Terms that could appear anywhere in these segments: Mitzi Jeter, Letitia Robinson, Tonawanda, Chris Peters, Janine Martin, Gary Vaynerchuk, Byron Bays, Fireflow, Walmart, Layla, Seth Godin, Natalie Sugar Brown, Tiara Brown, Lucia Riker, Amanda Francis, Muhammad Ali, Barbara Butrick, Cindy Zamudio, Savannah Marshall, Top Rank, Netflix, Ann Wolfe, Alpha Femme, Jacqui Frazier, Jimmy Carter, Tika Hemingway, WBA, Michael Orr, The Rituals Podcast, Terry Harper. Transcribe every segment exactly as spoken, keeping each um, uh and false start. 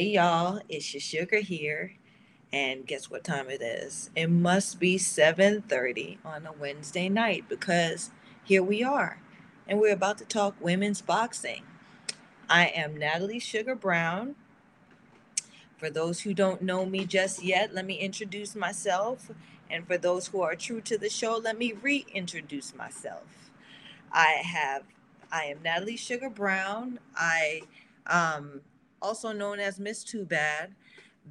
Hey y'all, it's your sugar here, and guess what time it is? It must be seven thirty on a Wednesday night, because here we are, and we're about to talk women's boxing. I am Natalie Sugar Brown. For those who don't know me just yet, let me introduce myself, and for those who are true to the show, let me reintroduce myself. I have, I am Natalie Sugar Brown. I um. also known as Miss Too Bad,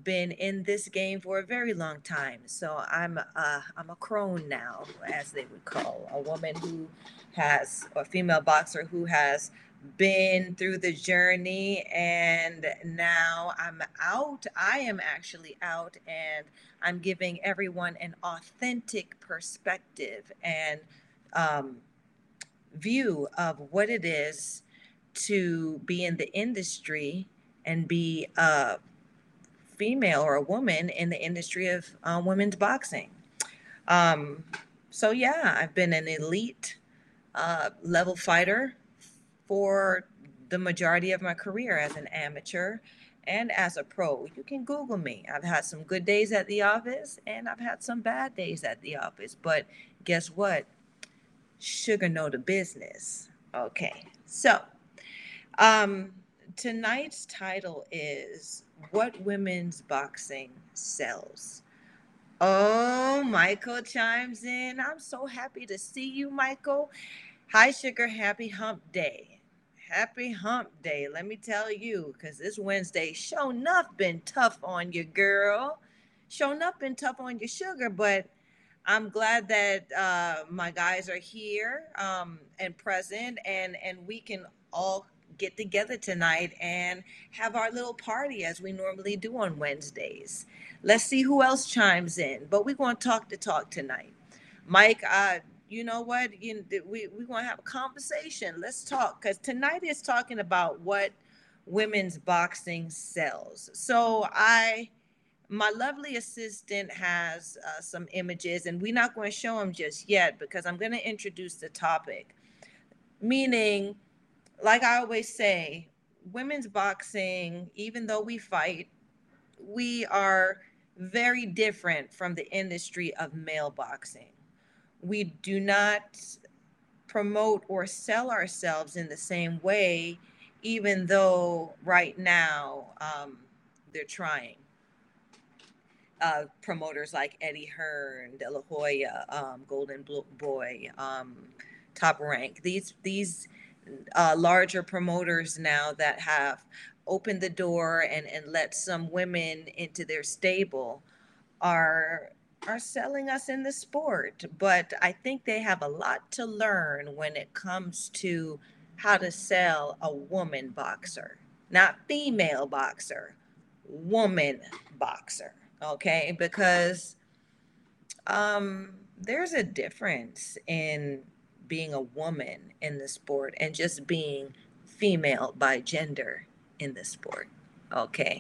been in this game for a very long time. So I'm a, I'm a crone now, as they would call, a woman who has, or female boxer who has been through the journey, and now I'm out. I am actually out, and I'm giving everyone an authentic perspective and um, view of what it is to be in the industry and be a female or a woman in the industry of uh, women's boxing. Um, so yeah, I've been an elite uh, level fighter for the majority of my career as an amateur and as a pro. You can Google me. I've had some good days at the office and I've had some bad days at the office, but guess what? Sugar know the business. Okay, so, um, tonight's title is What Women's Boxing Sells. Oh, Michael chimes in. I'm so happy to see you, Michael. Hi, Sugar. Happy hump day. Happy hump day. Let me tell you, because this Wednesday, sure enough been tough on your girl. Sure enough been tough on your sugar, but I'm glad that uh, my guys are here um, and present, and, and we can all get together tonight and have our little party as we normally do on Wednesdays. Let's see who else chimes in, but we're going to talk the talk tonight. Mike, uh, you know what? You, we, we're going to have a conversation. Let's talk, because tonight is talking about what women's boxing sells. So I, my lovely assistant has uh, some images, and we're not going to show them just yet because I'm going to introduce the topic, meaning, like I always say, women's boxing, even though we fight, we are very different from the industry of male boxing. We do not promote or sell ourselves in the same way, even though right now um, they're trying. Uh, promoters like Eddie Hearn, De La Hoya, um, Golden Boy, um, Top Rank, these, these, Uh, larger promoters now that have opened the door and, and let some women into their stable are are selling us in the sport. But I think they have a lot to learn when it comes to how to sell a woman boxer, not female boxer, woman boxer, okay? Because um, there's a difference in being a woman in the sport and just being female by gender in the sport. Okay,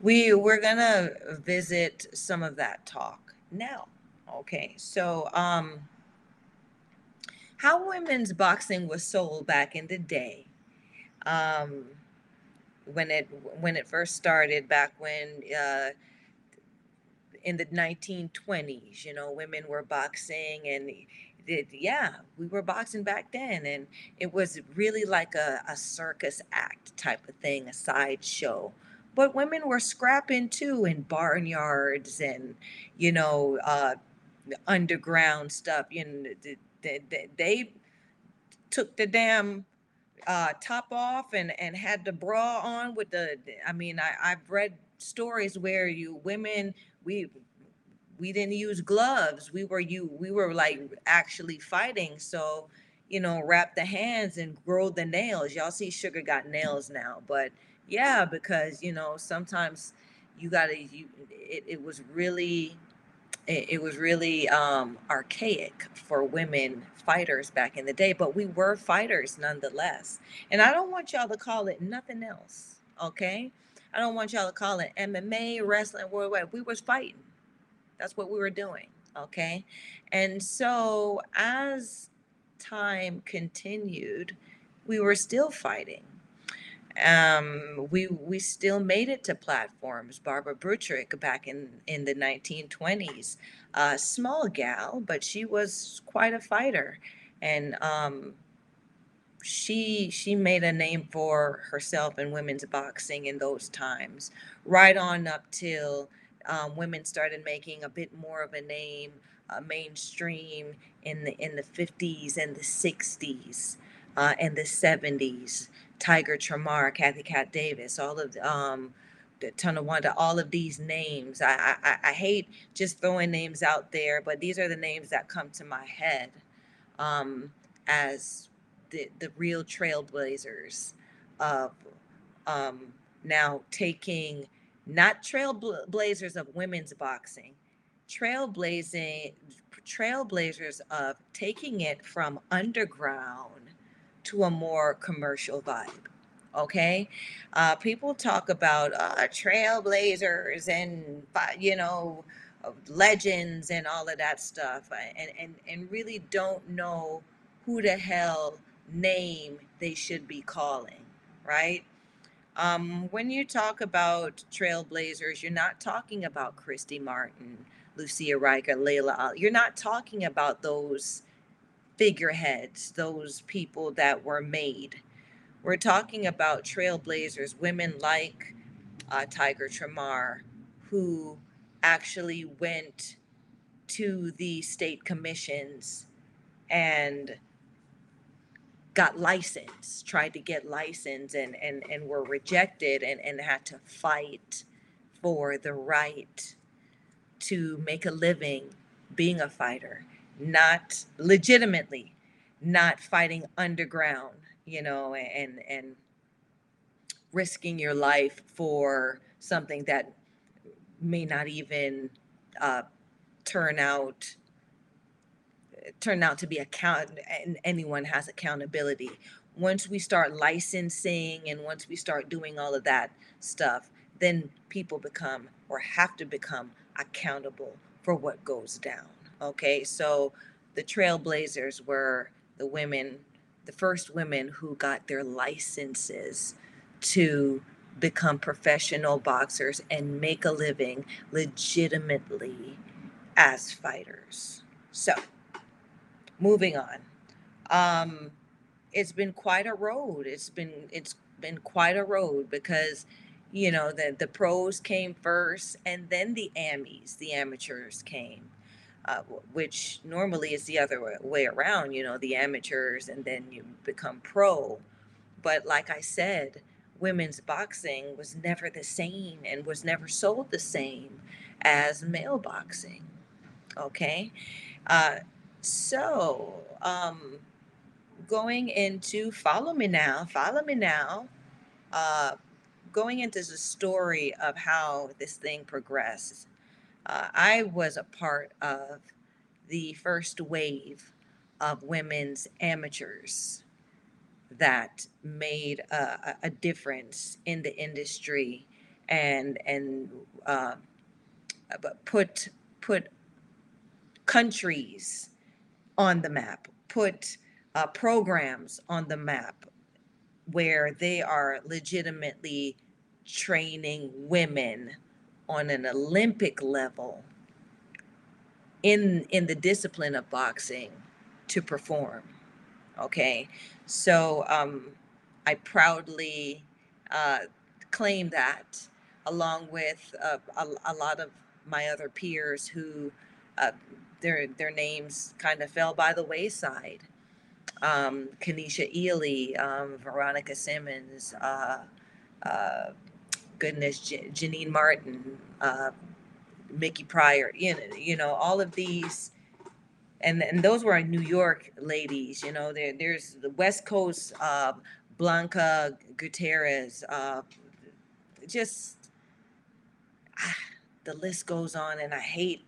we we're gonna visit some of that talk now. Okay, so um, how women's boxing was sold back in the day, um, when it when it first started, back when uh, in the nineteen twenties, you know, women were boxing and. It, yeah, we were boxing back then, and it was really like a, a circus act type of thing, a sideshow. But women were scrapping too in barnyards and, you know, uh, underground stuff. You know, they, they, they took the damn uh, top off and, and had the bra on with the. I mean, I, I've read stories where you women we. We didn't use gloves. We were you. We were like actually fighting. So, you know, wrap the hands and grow the nails. Y'all see, Sugar got nails now. But yeah, because you know sometimes you gotta. You, it, it was really, it, it was really um, archaic for women fighters back in the day. But we were fighters nonetheless. And I don't want y'all to call it nothing else. Okay, I don't want y'all to call it M M A, wrestling, worldwide. We was fighting. That's what we were doing, okay? And so as time continued, we were still fighting. Um, we we still made it to platforms. Barbara Butrick back in, in the nineteen twenties, a uh, small gal, but she was quite a fighter, and um, she she made a name for herself in women's boxing in those times, right on up till um, women started making a bit more of a name, uh, mainstream in the in the fifties and the sixties uh, and the seventies. Tiger Tremor, Kathy Cat Davis, all of um, Tonawanda, all of these names. I, I I hate just throwing names out there, but these are the names that come to my head um, as the the real trailblazers of um, now taking not trailblazers of women's boxing, trailblazing trailblazers of taking it from underground to a more commercial vibe, okay? Uh, people talk about uh, trailblazers and, you know, legends and all of that stuff, and, and, and really don't know who the hell name they should be calling, right? Um, when you talk about trailblazers, you're not talking about Christy Martin, Lucia Riker, Layla Ali. You're not talking about those figureheads, those people that were made. We're talking about trailblazers, women like uh, Tiger Tremor, who actually went to the state commissions and got licensed, tried to get licensed and, and, and were rejected and, and had to fight for the right to make a living being a fighter. Not legitimately, not fighting underground, you know, and and risking your life for something that may not even uh, turn out turn out to be account. And anyone has accountability. Once we start licensing and once we start doing all of that stuff, then people become or have to become accountable for what goes down. Okay, so the trailblazers were the women, the first women who got their licenses to become professional boxers and make a living legitimately as fighters. So, moving on. Um, it's been quite a road. It's been it's been quite a road because, you know, the, the pros came first and then the amies, the amateurs came. Uh, which normally is the other way around, you know, the amateurs and then you become pro. But like I said, women's boxing was never the same and was never sold the same as male boxing. Okay. Uh, so um, going into Follow Me Now, Follow Me Now, uh, going into the story of how this thing progressed. Uh, I was a part of the first wave of women's amateurs that made a, a difference in the industry and and uh, put put countries on the map, put uh, programs on the map where they are legitimately training women on an Olympic level in in the discipline of boxing to perform. Okay, so um, I proudly uh, claim that, along with uh, a, a lot of my other peers who uh, their their names kind of fell by the wayside. Um, Kanisha Ely, um, Veronica Simmons, uh, uh, goodness, Janine Martin, uh, Mickey Pryor, you know, you know, all of these. And, and those were New York ladies, you know, there, there's the West Coast, uh, Blanca Gutierrez, uh, just ah, the list goes on. And I hate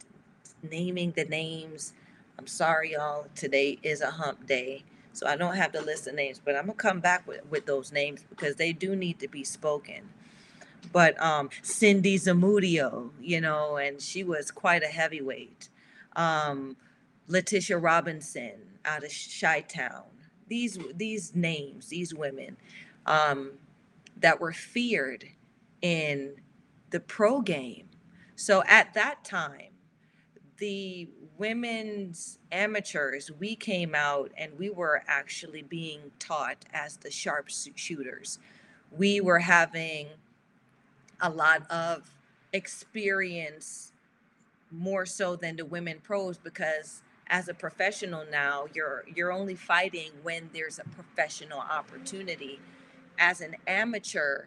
naming the names. I'm sorry, y'all. Today is a hump day, so I don't have the list of names, but I'm going to come back with, with those names because they do need to be spoken. But um, Cindy Zamudio, you know, and she was quite a heavyweight. Um, Letitia Robinson out of Chi-Town. These these names, these women, um, that were feared in the pro game. So at that time, the women's amateurs, we came out and we were actually being taught as the sharpshooters. We were having a lot of experience, more so than the women pros, because as a professional now, you're you're only fighting when there's a professional opportunity. As an amateur,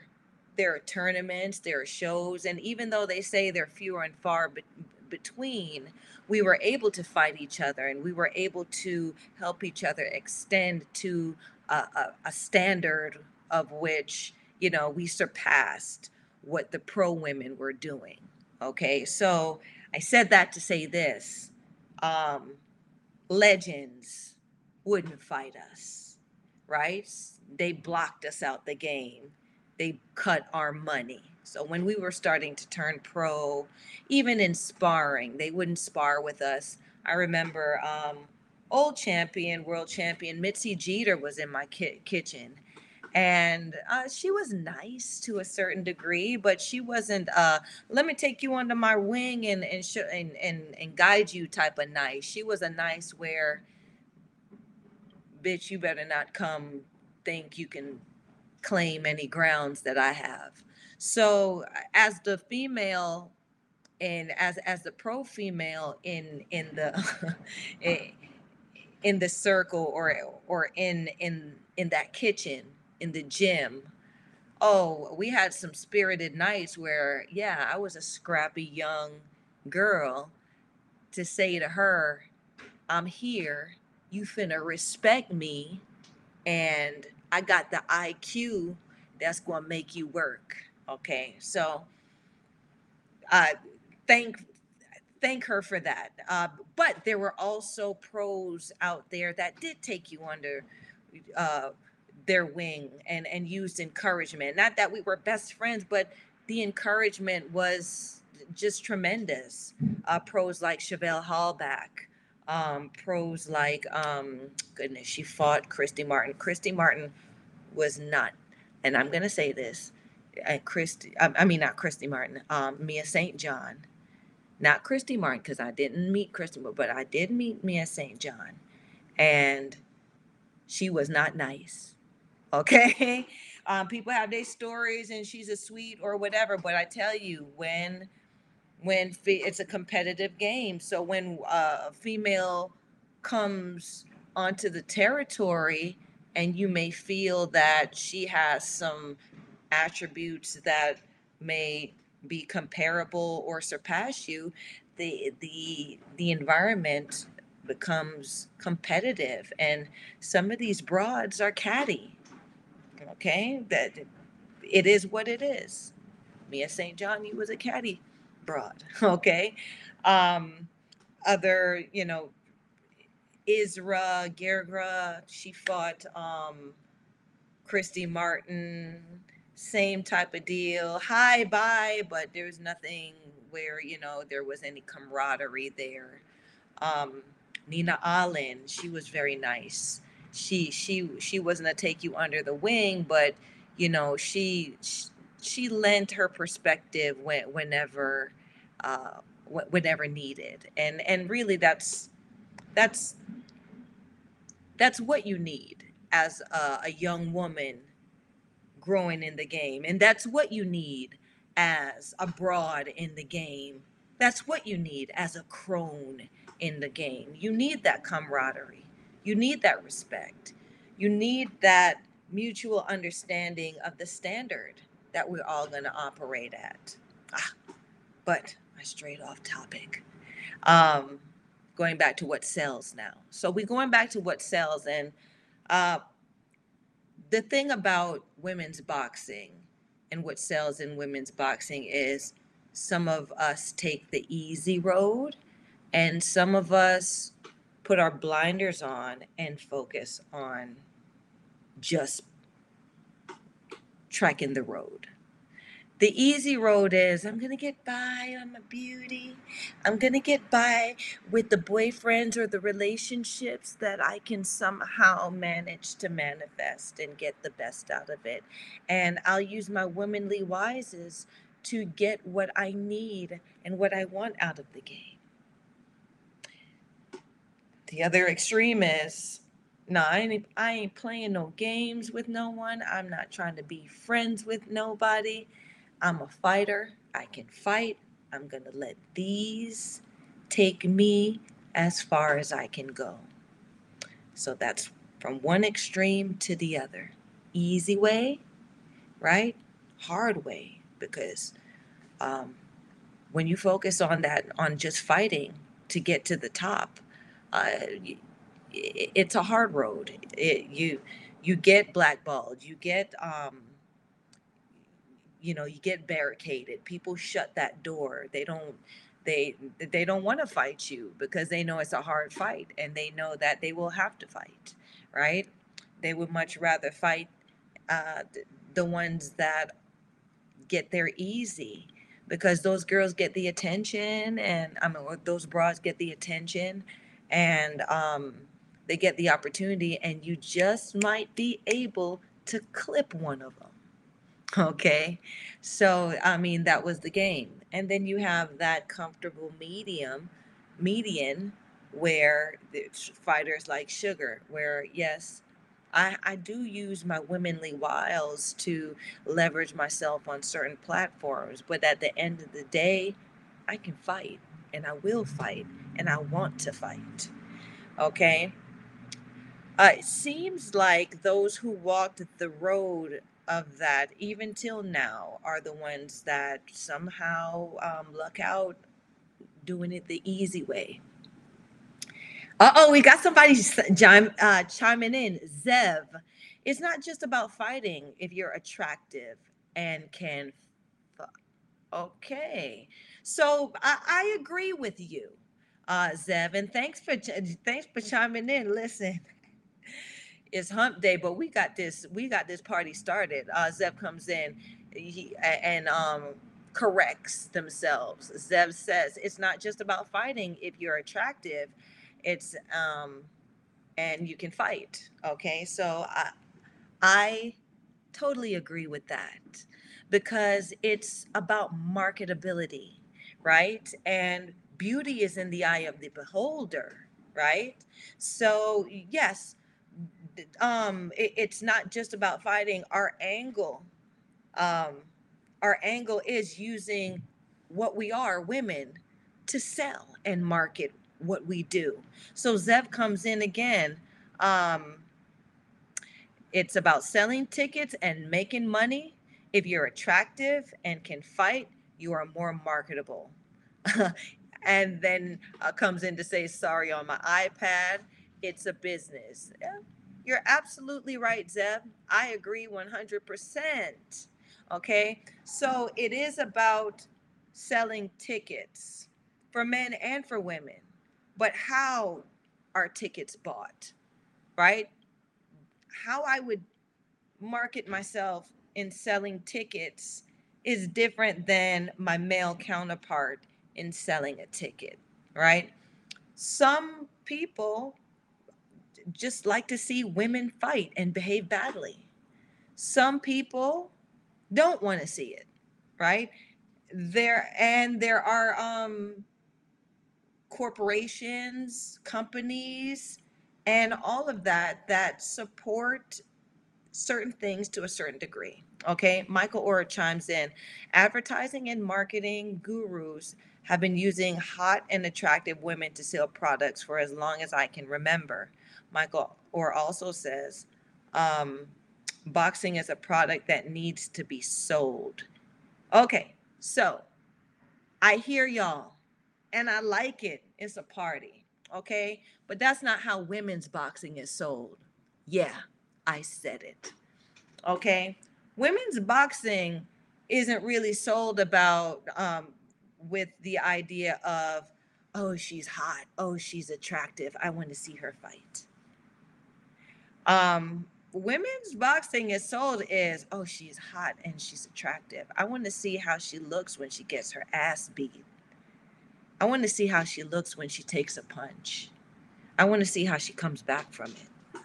there are tournaments, there are shows, and even though they say they're fewer and far be between, we were able to fight each other, and we were able to help each other extend to a, a, a standard of which, you know, we surpassed what the pro women were doing. Okay, so I said that to say this. Um, legends wouldn't fight us, right? They blocked us out the game. They cut our money. So when we were starting to turn pro, even in sparring, they wouldn't spar with us. I remember um, old champion, world champion, Mitzi Jeter was in my ki kitchen. And uh, she was nice to a certain degree, but she wasn't, uh, let me take you under my wing and and, sh and, and and guide you type of nice. She was a nice where, bitch, you better not come think you can claim any grounds that I have. So as the female and as, as the pro female in, in the, in, in the circle or, or in, in, in that kitchen, in the gym, oh, we had some spirited nights where, yeah, I was a scrappy young girl to say to her, I'm here, you finna respect me, and I got the I Q that's gonna make you work, okay? So uh, thank, thank her for that. Uh, but there were also pros out there that did take you under uh, their wing and and used encouragement. Not that we were best friends, but the encouragement was just tremendous. Uh, pros like Chevelle Hallback, um, pros like um, goodness, she fought Christy Martin. Christy Martin was not, and I'm gonna say this, uh, Christy, I, I mean not Christy Martin, um, Mia Saint John, not Christy Martin, because I didn't meet Christy, but I did meet Mia Saint John, and she was not nice. Okay, um, people have their stories, and she's a sweet or whatever. But I tell you, when when it's a competitive game, so when uh, a female comes onto the territory, and you may feel that she has some attributes that may be comparable or surpass you, the the the environment becomes competitive, and some of these broads are catty. Okay, that it is what it is. Mia Saint John, you was a catty broad. Okay, um, other, you know, Isra Gergra, she fought um, Christy Martin, same type of deal. Hi, bye, but there's nothing where, you know, there was any camaraderie there. Um, Nina Allen, she was very nice. She she she wasn't a take you under the wing, but you know she she, she lent her perspective when, whenever uh, whenever needed, and and really that's that's that's what you need as a, a young woman growing in the game, and that's what you need as a broad in the game. That's what you need as a crone in the game. You need that camaraderie. You need that respect. You need that mutual understanding of the standard that we're all going to operate at. Ah, but I'm straight off topic. Um, going back to what sells now. So we're going back to what sells. And uh, the thing about women's boxing and what sells in women's boxing is some of us take the easy road and some of us put our blinders on and focus on just tracking the road. The easy road is, I'm going to get by on my beauty. I'm going to get by with the boyfriends or the relationships that I can somehow manage to manifest and get the best out of it. And I'll use my womanly wises to get what I need and what I want out of the game. The other extreme is, no, I ain't, I ain't playing no games with no one. I'm not trying to be friends with nobody. I'm a fighter. I can fight. I'm going to let these take me as far as I can go. So that's from one extreme to the other. Easy way, right? Hard way, because um, when you focus on that, on just fighting to get to the top, uh, it's a hard road. It, you you get blackballed. You get... Um, you know, you get barricaded. People shut that door. They don't, they, they don't want to fight you because they know it's a hard fight and they know that they will have to fight, right? They would much rather fight uh, the ones that get there easy, because those girls get the attention, and I mean, those bras get the attention, and um, they get the opportunity, and you just might be able to clip one of them. Okay, so I mean, that was the game. And then you have that comfortable medium, median, where the fighters like Sugar, where yes, I, I do use my womanly wiles to leverage myself on certain platforms, but at the end of the day, I can fight, and I will fight, and I want to fight. Okay, uh, it seems like those who walked the road of that, even till now, are the ones that somehow um, luck out doing it the easy way. Uh-oh, we got somebody chime, uh, chiming in. Zev, it's not just about fighting if you're attractive and can fuck. Okay, so I, I agree with you, uh, Zev, and thanks for, thanks for chiming in. Listen. It's hump day, but we got this. We got this party started. Uh, Zev comes in, he, and um, corrects themselves. Zev says it's not just about fighting. If you're attractive, it's um, and you can fight. Okay, so I, I totally agree with that, because it's about marketability, right? And beauty is in the eye of the beholder, right? So yes. Um, it, it's not just about fighting. Our angle, um, our angle is using what we are, women, to sell and market what we do. So Zev comes in again. Um, it's about selling tickets and making money. If you're attractive and can fight, you are more marketable. And then uh, comes in to say, sorry, on my iPad, it's a business. Yeah. You're absolutely right, Zeb. I agree one hundred percent. Okay, so it is about selling tickets for men and for women. But how are tickets bought, right? How I would market myself in selling tickets is different than my male counterpart in selling a ticket, right? Some people just like to see women fight and behave badly. Some people don't want to see it, right? There and there are um, corporations, companies, and all of that that support certain things to a certain degree. Okay, Michael Orr chimes in. Advertising and marketing gurus have been using hot and attractive women to sell products for as long as I can remember. Michael Orr also says, um, boxing is a product that needs to be sold. Okay, so I hear y'all, and I like it. It's a party, okay? But that's not how women's boxing is sold. Yeah, I said it, okay? Women's boxing isn't really sold about um, with the idea of, oh, she's hot. Oh, she's attractive. I want to see her fight. Um, women's boxing is sold is, oh, she's hot and she's attractive. I want to see how she looks when she gets her ass beat. I want to see how she looks when she takes a punch. I want to see how she comes back from it.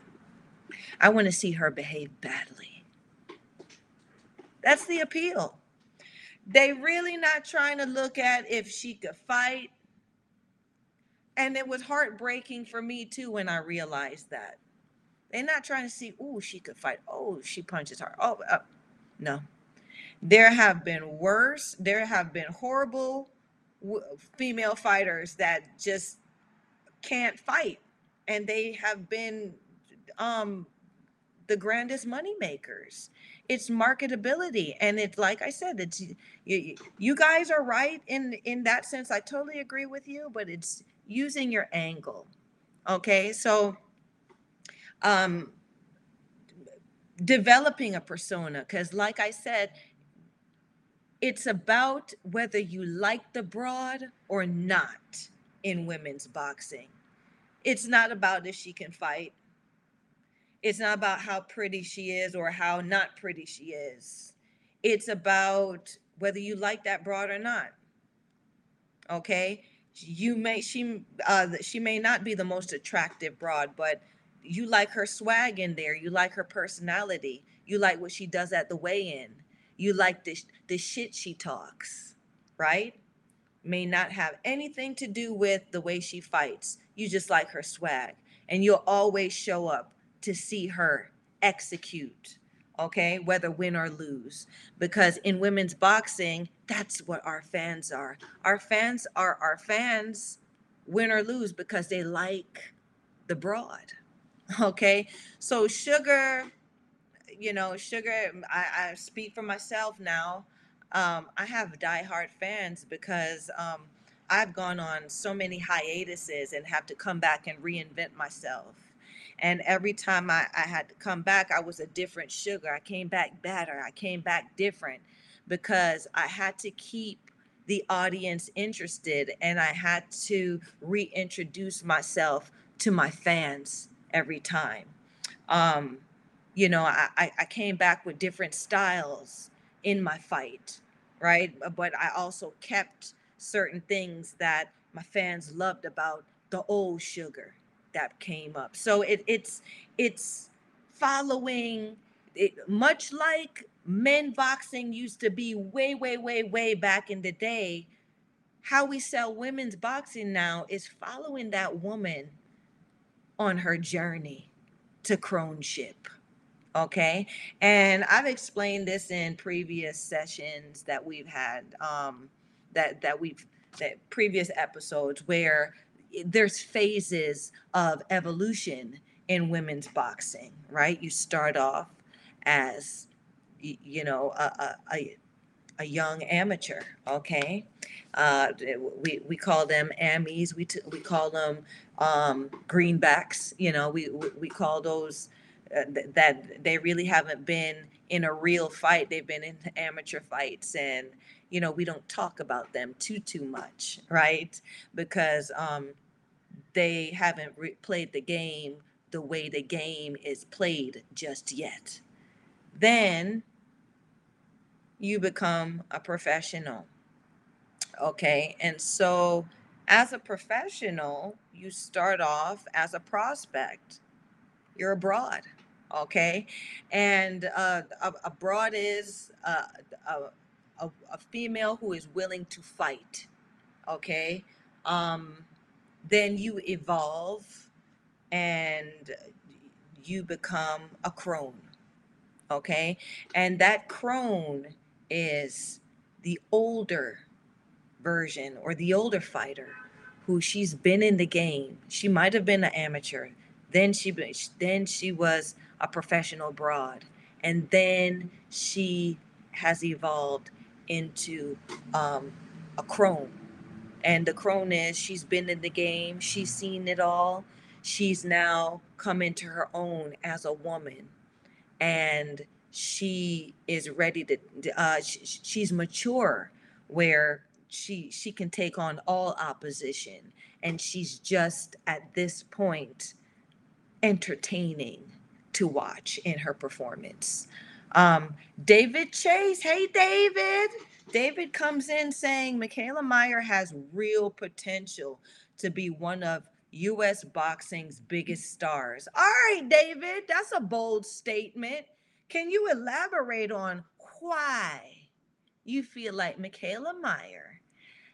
I want to see her behave badly. That's the appeal. They really not trying to look at if she could fight. And it was heartbreaking for me too when I realized that. They're not trying to see, oh, she could fight. Oh, she punches hard. Oh, uh, no. There have been worse. There have been horrible w- female fighters that just can't fight. And they have been um, the grandest money makers. It's marketability. And it's like I said, it's, you, you guys are right in, in that sense. I totally agree with you, but it's using your angle. Okay, so... Um, developing a persona, because like I said, it's about whether you like the broad or not in women's boxing. It's not about if she can fight. It's not about how pretty she is or how not pretty she is. It's about whether you like that broad or not. Okay, you may she uh, she may not be the most attractive broad, but you like her swag in there. You like her personality. You like what she does at the weigh-in. You like the, the shit she talks, right? May not have anything to do with the way she fights. You just like her swag. And you'll always show up to see her execute, okay? Whether win or lose. Because in women's boxing, that's what our fans are. Our fans are our fans, win or lose, because they like the broad. Okay, so Sugar, you know, Sugar, I, I speak for myself now. Um, I have diehard fans because um, I've gone on so many hiatuses and have to come back and reinvent myself. And every time I, I had to come back, I was a different Sugar. I came back better. I came back different because I had to keep the audience interested and I had to reintroduce myself to my fans every time. Um, you know, I, I came back with different styles in my fight, right? But I also kept certain things that my fans loved about the old Sugar that came up. So it, it's, it's following, it, much like men boxing used to be way, way, way, way back in the day, how we sell women's boxing now is following that woman on her journey to crone-ship, okay? And I've explained this in previous sessions that we've had, um, that that we've, that previous episodes where there's phases of evolution in women's boxing, right? You start off as, you know, a, a, a young amateur, okay? Uh, we, we call them ammies, we, t- we call them um, greenbacks, you know, we, we, we call those uh, th- that they really haven't been in a real fight. They've been in amateur fights and, you know, we don't talk about them too, too much, right? Because um, they haven't re- played the game the way the game is played just yet. Then you become a professional. Okay, and so as a professional, you start off as a prospect. You're a broad, okay? And uh, a, a broad is uh, a, a, a female who is willing to fight, okay? Um, then you evolve and you become a crone, okay? And that crone is the older version or the older fighter who she's been in the game. She might have been an amateur, then she then she was a professional broad, and then she has evolved into um, a crone. And the crone is she's been in the game, she's seen it all, she's now come into her own as a woman, and she is ready to uh, she, she's mature where She she can take on all opposition, and she's just at this point entertaining to watch in her performance. Um, David Chase, hey, David. David comes in saying Mikaela Mayer has real potential to be one of U S boxing's biggest stars. All right, David, that's a bold statement. Can you elaborate on why you feel like Mikaela Mayer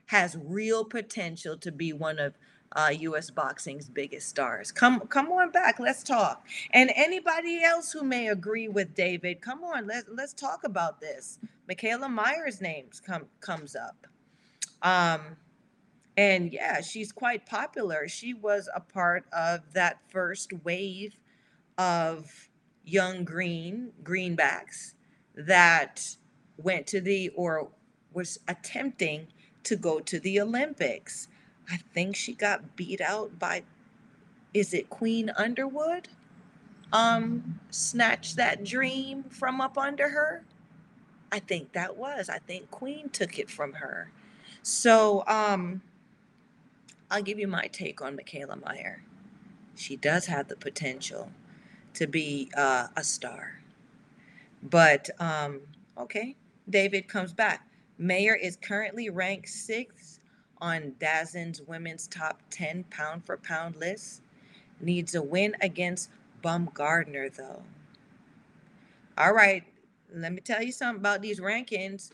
has real potential to be one of uh, U S boxing's biggest stars? Come, come on back. Let's talk. And anybody else who may agree with David, come on. Let's let's talk about this. Mikaela Mayer's name come comes up, um, and yeah, she's quite popular. She was a part of that first wave of young green greenbacks that went to the or was attempting to go to the Olympics. I think she got beat out by, is it Queen Underwood? Um, snatched that dream from up under her. I think that was, I think Queen took it from her. So um, I'll give you my take on Mikaela Mayer. She does have the potential to be uh, a star. But, um, okay, David comes back. Mayer is currently ranked sixth on D A Z N's women's top ten pound for pound list. Needs a win against Baumgardner, though. All right. Let me tell you something about these rankings.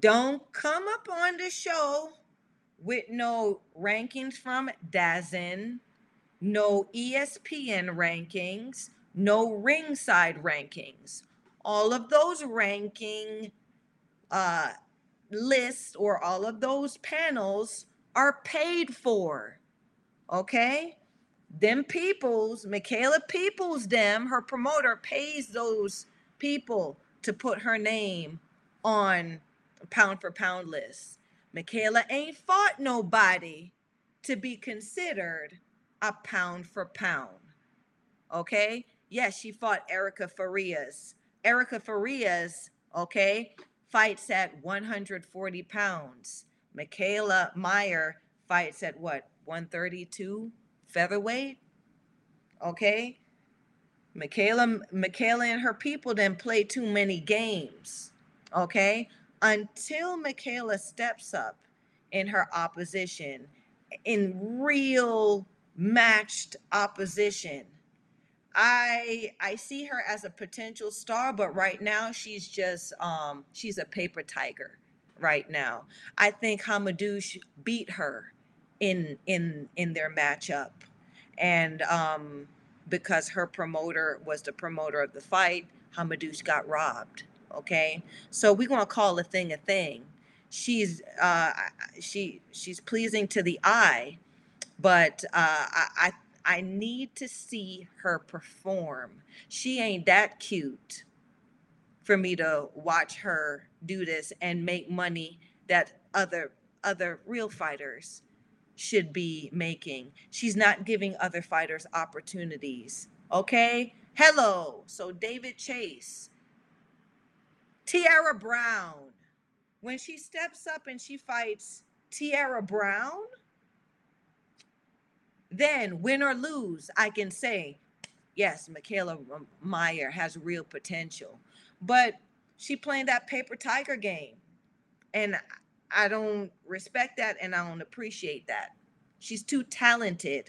Don't come up on the show with no rankings from D A Z N, no E S P N rankings, no ringside rankings. All of those ranking uh, lists or all of those panels are paid for, okay? Them peoples, Mikaela Peoples, them, her promoter pays those people to put her name on pound for pound list. Mikaela ain't fought nobody to be considered a pound for pound. Okay? Yes, yeah, she fought Erika Farias. Erika Farias, okay, fights at one hundred forty pounds. Mikaela Mayer fights at what? one thirty-two featherweight? Okay? Mikaela, Mikaela and her people didn't play too many games, okay? Until Mikaela steps up in her opposition, in real matched opposition, I I see her as a potential star, but right now she's just, um, she's a paper tiger right now. I think Hamadouche beat her in, in, in their matchup. And, um, because her promoter was the promoter of the fight, Hamadouche got robbed, okay? So we're going to call a thing a thing. She's uh, she she's pleasing to the eye, but uh, I, I I need to see her perform. She ain't that cute for me to watch her do this and make money that other other real fighters should be making. She's not giving other fighters opportunities, okay? Hello. So David Chase, Tiara Brown, when she steps up and she fights Tiara Brown, then win or lose, I can say, yes, Mikaela Mayer has real potential. But she playing that paper tiger game, and I don't respect that, and I don't appreciate that. She's too talented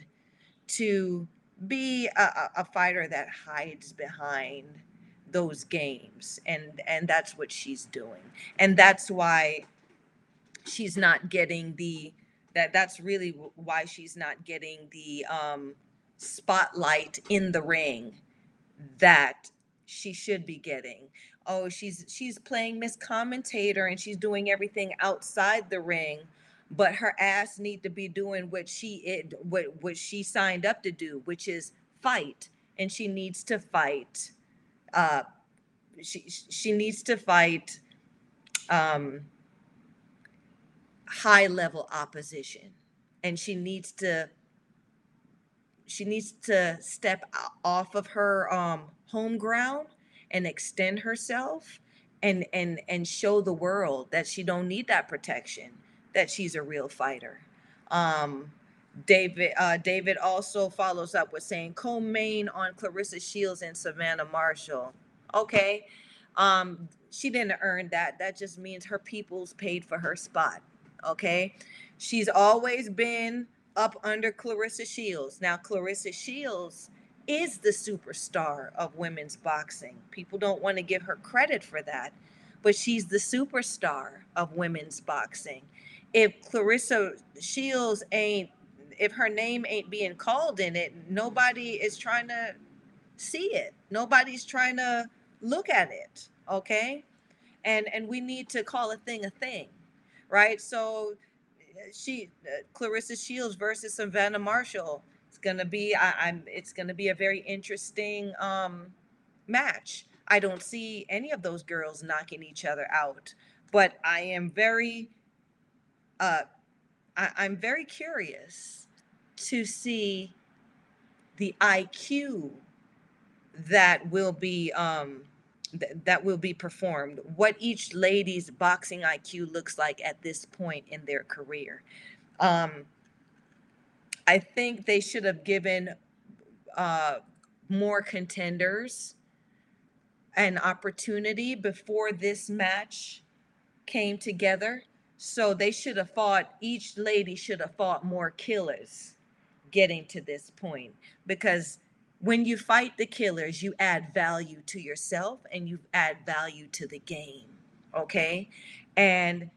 to be a, a fighter that hides behind those games, and, and that's what she's doing. And that's why she's not getting the that that's really why she's not getting the um, spotlight in the ring that she should be getting. Oh, she's she's playing Miss Commentator and she's doing everything outside the ring, but her ass need to be doing what she it what what she signed up to do, which is fight. And she needs to fight. Uh, she she needs to fight um, high level opposition, and she needs to she needs to step off of her um, home ground and extend herself and and and show the world that she don't need that protection, that she's a real fighter. Um, David uh, David also follows up with saying co-main on Clarissa Shields and Savannah Marshall. Okay, um, she didn't earn that. That just means her people's paid for her spot. Okay, she's always been up under Clarissa Shields. Now, Clarissa Shields is the superstar of women's boxing. People don't want to give her credit for that, but she's the superstar of women's boxing. If Clarissa Shields ain't, if her name ain't being called in it, nobody is trying to see it. Nobody's trying to look at it, okay? And and we need to call a thing a thing, right? So she, uh, Clarissa Shields versus Savannah Marshall, it's gonna be, I, I'm, it's gonna be a very interesting um, match. I don't see any of those girls knocking each other out, but I am very, uh, I, I'm very curious to see the I Q that will be um, th that will be performed. What each lady's boxing I Q looks like at this point in their career. Um, I think they should have given uh, more contenders an opportunity before this match came together. So they should have fought, each lady should have fought more killers getting to this point. Because when you fight the killers, you add value to yourself and you add value to the game, okay? And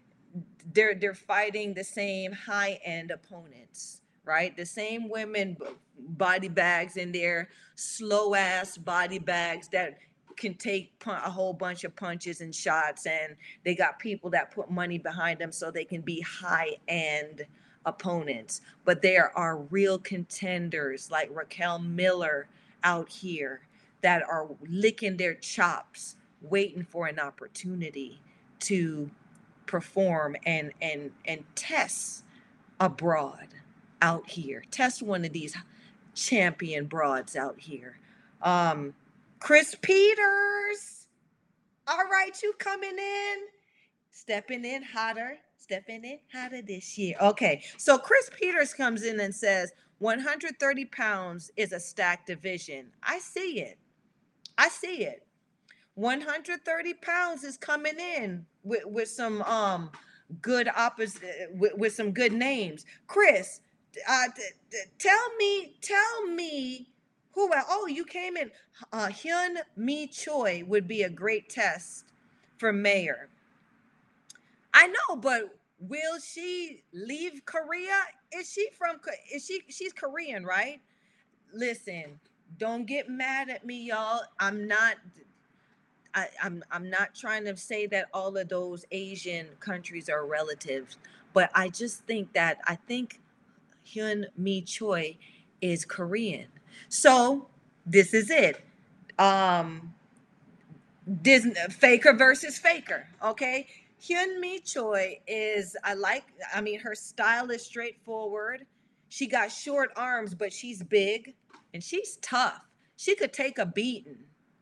they're, they're fighting the same high-end opponents, right? The same women body bags in their slow-ass body bags that can take a whole bunch of punches and shots, and they got people that put money behind them so they can be high-end opponents. But there are real contenders like Raquel Miller out here that are licking their chops, waiting for an opportunity to perform and and and test abroad out here. Test one of these champion broads out here. Um, Chris Peters, all right, you coming in, stepping in hotter, stepping in hotter this year. Okay, so Chris Peters comes in and says one hundred thirty pounds is a stacked division. I see it. I see it. one hundred thirty pounds is coming in with, with some um good opposite with, with some good names. Chris, uh, tell me, tell me. Who, oh, you came in. Uh, Hyun Mi Choi would be a great test for Mayer. I know, but will she leave Korea? Is she from, is she, she's Korean, right? Listen, don't get mad at me, y'all. I'm not, I, I'm, I'm not trying to say that all of those Asian countries are relatives, but I just think that, I think Hyun Mi Choi is Korean. So this is it. Um, Disney, Faker versus Faker. Okay. Hyun Mi Choi is, I like, I mean, her style is straightforward. She got short arms, but she's big and she's tough. She could take a beating.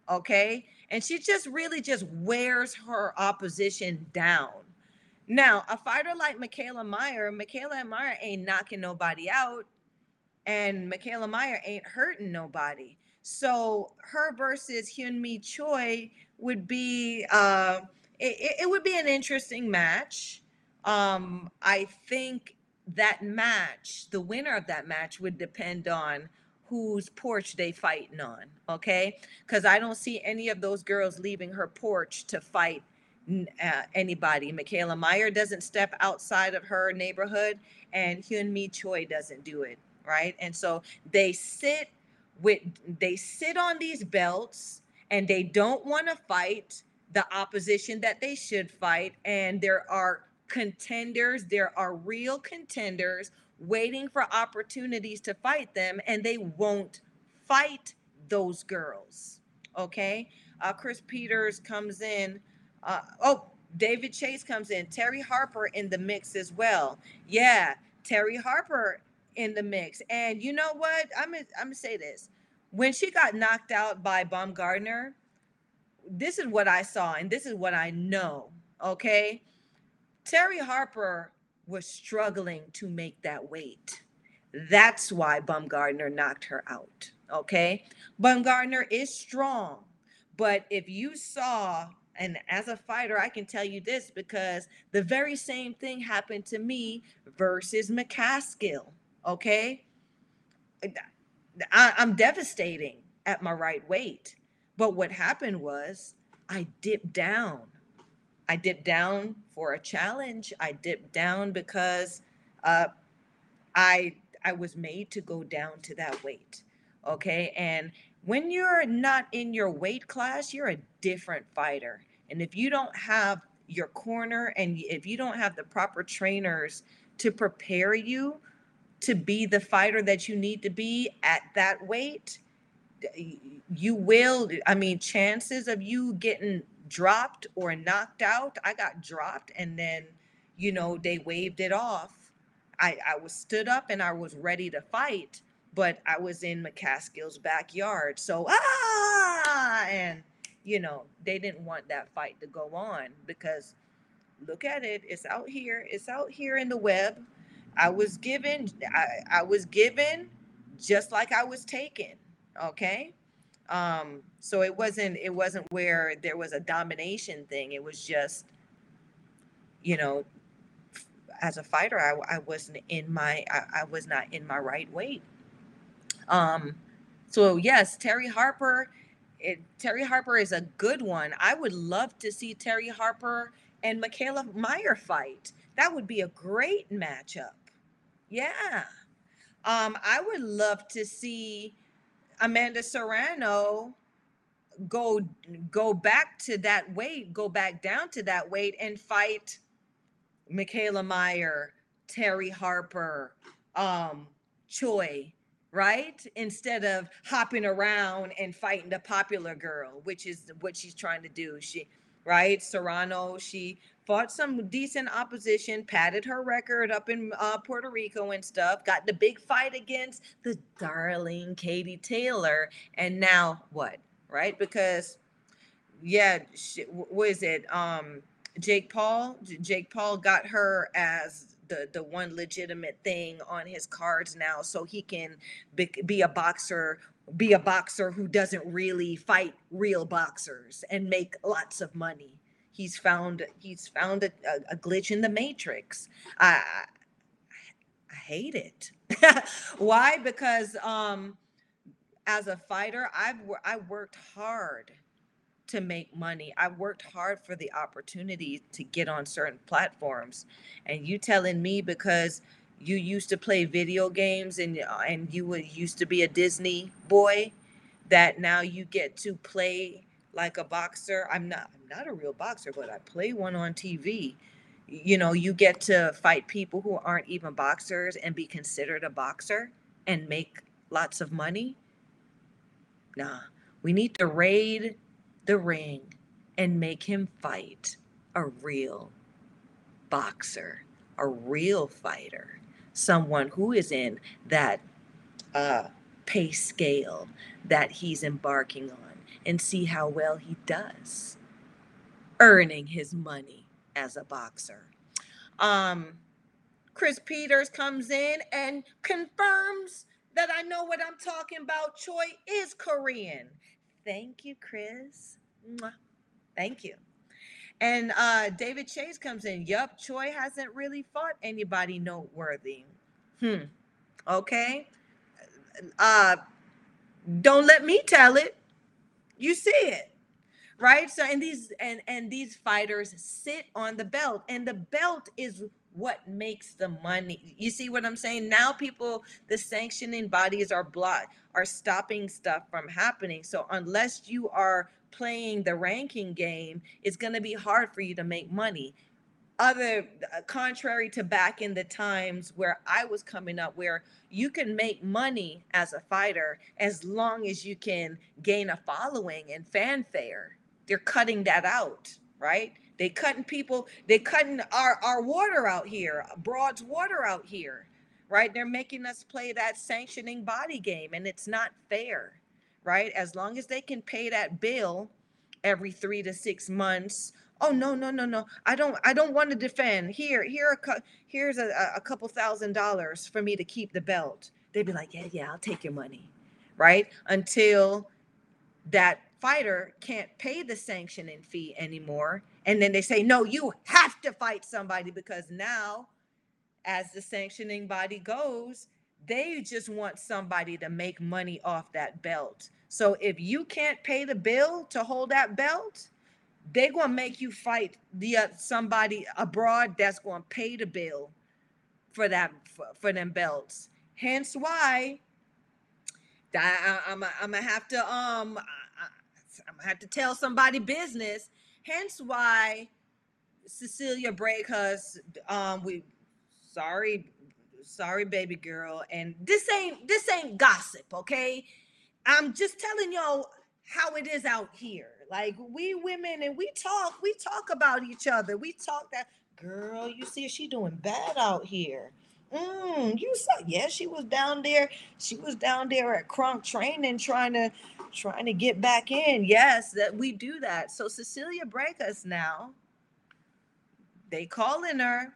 Okay. And she just really just wears her opposition down. Now, a fighter like Mikaela Mayer, Mikaela Mayer ain't knocking nobody out. And Mikaela Mayer ain't hurting nobody. So her versus Hyun Mi Choi would be, uh, it, it would be an interesting match. Um, I think that match, the winner of that match would depend on whose porch they fighting on, okay? Because I don't see any of those girls leaving her porch to fight uh, anybody. Mikaela Mayer doesn't step outside of her neighborhood, and Hyun Mi Choi doesn't do it. Right. And so they sit with they sit on these belts and they don't want to fight the opposition that they should fight. And there are contenders. There are real contenders waiting for opportunities to fight them. And they won't fight those girls. OK, uh, Chris Peters comes in. Uh, oh, David Chase comes in. Terry Harper in the mix as well. Yeah, Terry Harper in the mix. And you know what? I'm gonna, I'm gonna say this. When she got knocked out by Baumgardner, this is what I saw and this is what I know, okay? Terry Harper was struggling to make that weight. That's why Baumgardner knocked her out, okay? Baumgardner is strong, but if you saw, and as a fighter, I can tell you this because the very same thing happened to me versus McCaskill, okay? I, I'm devastating at my right weight, but what happened was I dipped down. I dipped down for a challenge. I dipped down because uh, I I was made to go down to that weight, okay? And when you're not in your weight class, you're a different fighter. And if you don't have your corner and if you don't have the proper trainers to prepare you to be the fighter that you need to be at that weight, you will, I mean, chances of you getting dropped or knocked out, I got dropped and then, you know, they waved it off. I, I was stood up and I was ready to fight, but I was in McCaskill's backyard. So, ah, and, you know, they didn't want that fight to go on because look at it. It's out here. It's out here in the web. I was given, I, I was given just like I was taken. Okay. Um, so it wasn't, it wasn't where there was a domination thing. It was just, you know, as a fighter, I, I wasn't in my, I, I was not in my right weight. Um, so yes, Terry Harper, it, Terry Harper is a good one. I would love to see Terry Harper and Mikaela Mayer fight. That would be a great matchup. Yeah. Um, I would love to see Amanda Serrano go, go back to that weight, go back down to that weight and fight Mikaela Mayer, Terry Harper, um, Choi, right? Instead of hopping around and fighting the popular girl, which is what she's trying to do. She, right? Serrano, she fought some decent opposition, padded her record up in uh, Puerto Rico and stuff, got the big fight against the darling Katie Taylor. And now what, right? Because, yeah, she, what is it? Um, Jake Paul, Jake Paul got her as the, the one legitimate thing on his cards now so he can be, be a boxer, be a boxer who doesn't really fight real boxers and make lots of money. He's found, he's found a, a, a glitch in the matrix. I, I, I hate it. Why? Because um, as a fighter, I've, I worked hard to make money. I worked hard for the opportunity to get on certain platforms. And you telling me because you used to play video games and and you were, used to be a Disney boy that now you get to play like a boxer. I'm not I'm not a real boxer, but I play one on T V. You know, you get to fight people who aren't even boxers and be considered a boxer and make lots of money. Nah, we need to raid the ring and make him fight a real boxer, a real fighter, someone who is in that uh, pay scale that he's embarking on and see how well he does earning his money as a boxer. Um, Chris Peters comes in and confirms that I know what I'm talking about. Choi is Korean. Thank you, Chris. Mwah. Thank you. And uh, David Chase comes in. Yup, Choi hasn't really fought anybody noteworthy. Hmm. Okay. Uh, don't let me tell it. You see it, right? So, and these and and these fighters sit on the belt, and the belt is what makes the money. You see what I'm saying? Now people, the sanctioning bodies are blocked, are stopping stuff from happening. So unless you are playing the ranking game, it's going to be hard for you to make money. Other, contrary to back in the times where I was coming up, where you can make money as a fighter as long as you can gain a following and fanfare. They're cutting that out, right? They cutting people, they cutting our, our water out here, Broad's water out here, right? They're making us play that sanctioning body game, and it's not fair, right? As long as they can pay that bill every three to six months oh, no, no, no, no, I don't, I don't want to defend. Here, here, a here's a, a couple thousand dollars for me to keep the belt. They'd be like, yeah, yeah, I'll take your money, right? Until that fighter can't pay the sanctioning fee anymore. And then they say, no, you have to fight somebody, because now as the sanctioning body goes, they just want somebody to make money off that belt. So if you can't pay the bill to hold that belt, they're going to make you fight the uh, somebody abroad that's going to pay the bill for that, for, for them belts. Hence why I, I, I'm going to have to um I, I'm gonna have to tell somebody business. Hence why Cecilia Brækhus, um we sorry sorry baby girl, and this ain't this ain't gossip, okay? I'm just telling y'all how it is out here. Like, we women, and we talk, we talk about each other. We talk that, girl, you see she doing bad out here. Mm, you saw, yeah, she was down there. She was down there at Crunk training, trying to, trying to get back in. Yes, that we do that. So Cecilia Brækhus now, they calling her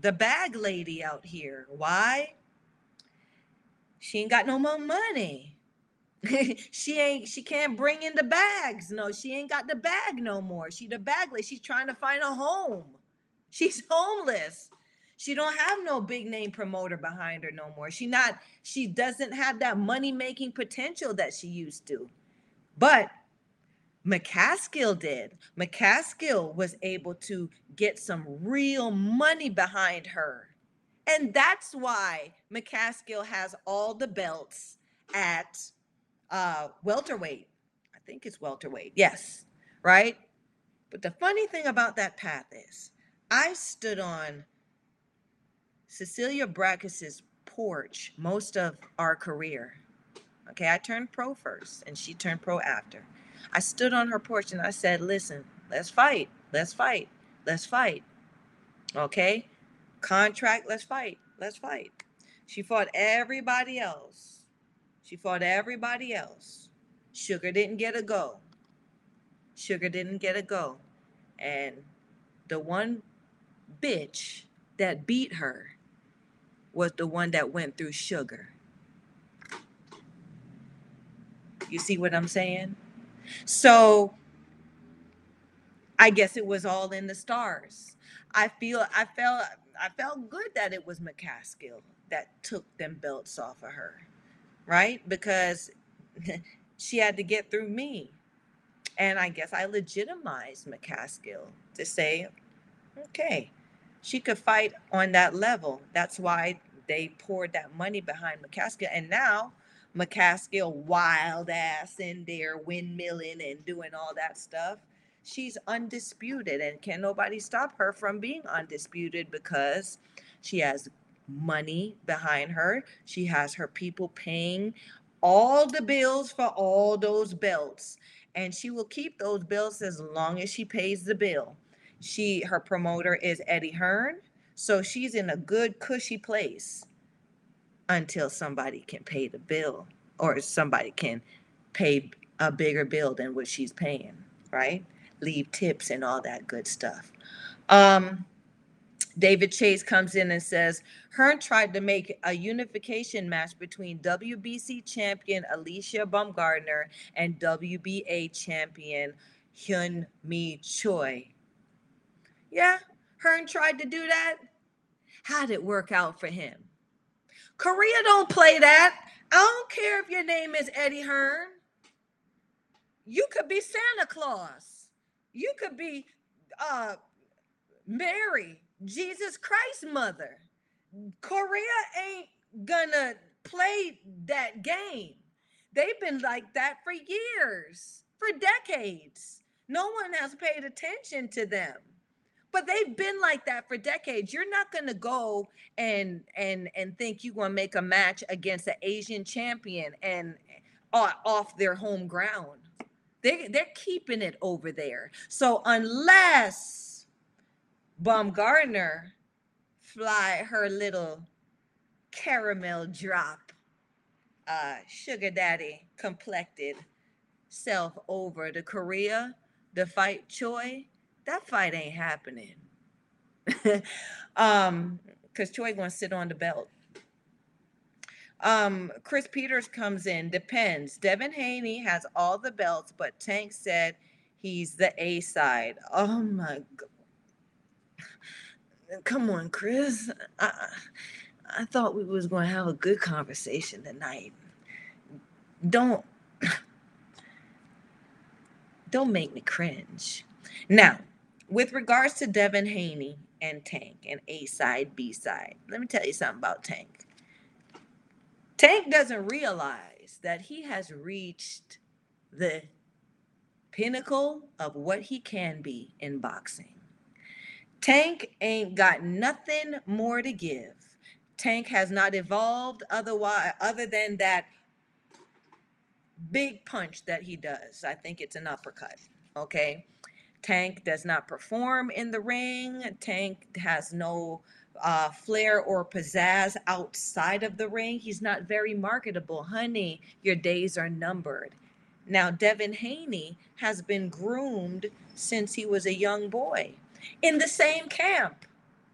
the bag lady out here. Why? She ain't got no more money. she ain't, she can't bring in the bags. No, she ain't got the bag no more. She the bag lady. She's trying to find a home. She's homeless. She don't have no big name promoter behind her no more. She not, she doesn't have that money-making potential that she used to. But McCaskill did. McCaskill was able to get some real money behind her. And that's why McCaskill has all the belts at uh, welterweight. I think it's welterweight. Yes, right? But the funny thing about that path is I stood on Cecilia Brækhus's porch most of our career. Okay, I turned pro first and she turned pro after. I stood on her porch and I said, listen, let's fight, let's fight, let's fight. Okay, contract, let's fight, let's fight. She fought everybody else. She fought everybody else. Sugar didn't get a go. Sugar didn't get a go. And the one bitch that beat her was the one that went through Sugar. You see what I'm saying? So I guess it was all in the stars. I feel I felt I felt good that it was McCaskill that took them belts off of her, right? Because she had to get through me. And I guess I legitimized McCaskill to say, okay, she could fight on that level. That's why they poured that money behind McCaskill. And now McCaskill, wild ass in there, windmilling and doing all that stuff. She's undisputed, and can nobody stop her from being undisputed because she has money behind her. She has her people paying all the bills for all those belts. And she will keep those bills as long as she pays the bill. She, her promoter is Eddie Hearn, so she's in a good cushy place until somebody can pay the bill, or somebody can pay a bigger bill than what she's paying, right? Leave tips and all that good stuff. Um, David Chase comes in and says, Hearn tried to make a unification match between W B C champion Alicia Baumgardner and W B A champion Hyun Mi Choi. Yeah, Hearn tried to do that. How'd it work out for him? Korea don't play that. I don't care if your name is Eddie Hearn. You could be Santa Claus. You could be uh, Mary, Jesus Christ's mother. Korea ain't gonna play that game. They've been like that for years, for decades. No one has paid attention to them. But they've been like that for decades. You're not going to go and and and think you're going to make a match against an Asian champion and uh, off their home ground. They, they're keeping it over there. So unless Baumgardner fly her little caramel drop, uh, sugar daddy complected self over to Korea to fight Choi, that fight ain't happening. um, because Choi gonna sit on the belt. Um, Chris Peters comes in, depends. Devin Haney has all the belts, but Tank said he's the A side. Oh my God. Come on, Chris. I, I thought we was gonna have a good conversation tonight. Don't, don't make me cringe. Now, with regards to Devin Haney and Tank and A side, B side, let me tell you something about Tank. Tank doesn't realize that he has reached the pinnacle of what he can be in boxing. Tank ain't got nothing more to give. Tank has not evolved otherwise, other than that big punch that he does. I think it's an uppercut. Okay. Tank does not perform in the ring. Tank has no uh, flair or pizzazz outside of the ring. He's not very marketable. Honey, your days are numbered. Now, Devin Haney has been groomed since he was a young boy in the same camp,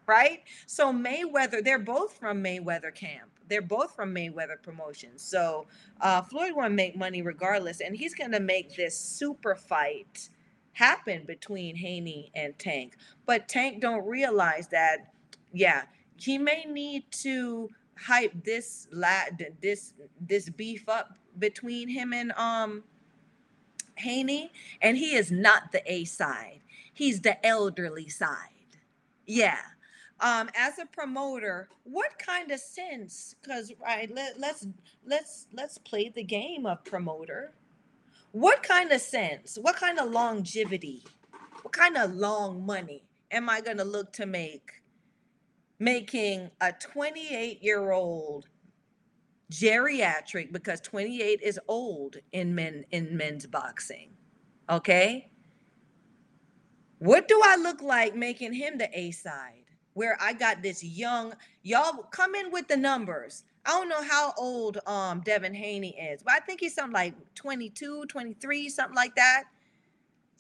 right? So Mayweather, they're both from Mayweather camp. They're both from Mayweather Promotions. So uh, Floyd won't make money regardless, and he's going to make this super fight happen between Haney and Tank. But Tank don't realize that, yeah, he may need to hype this lad, this this beef up between him and um Haney, and he is not the A side. He's the elderly side. Yeah. Um, as a promoter, what kind of sense? Because right, let, let's let's let's play the game of promoter. What kind of sense, what kind of longevity, what kind of long money am I going to look to make making a twenty-eight-year-old geriatric, because twenty-eight is old in men in men's boxing, okay? What do I look like making him the A side where I got this young, y'all come in with the numbers. I don't know how old um, Devin Haney is, but I think he's something like twenty-two, twenty-three, something like that.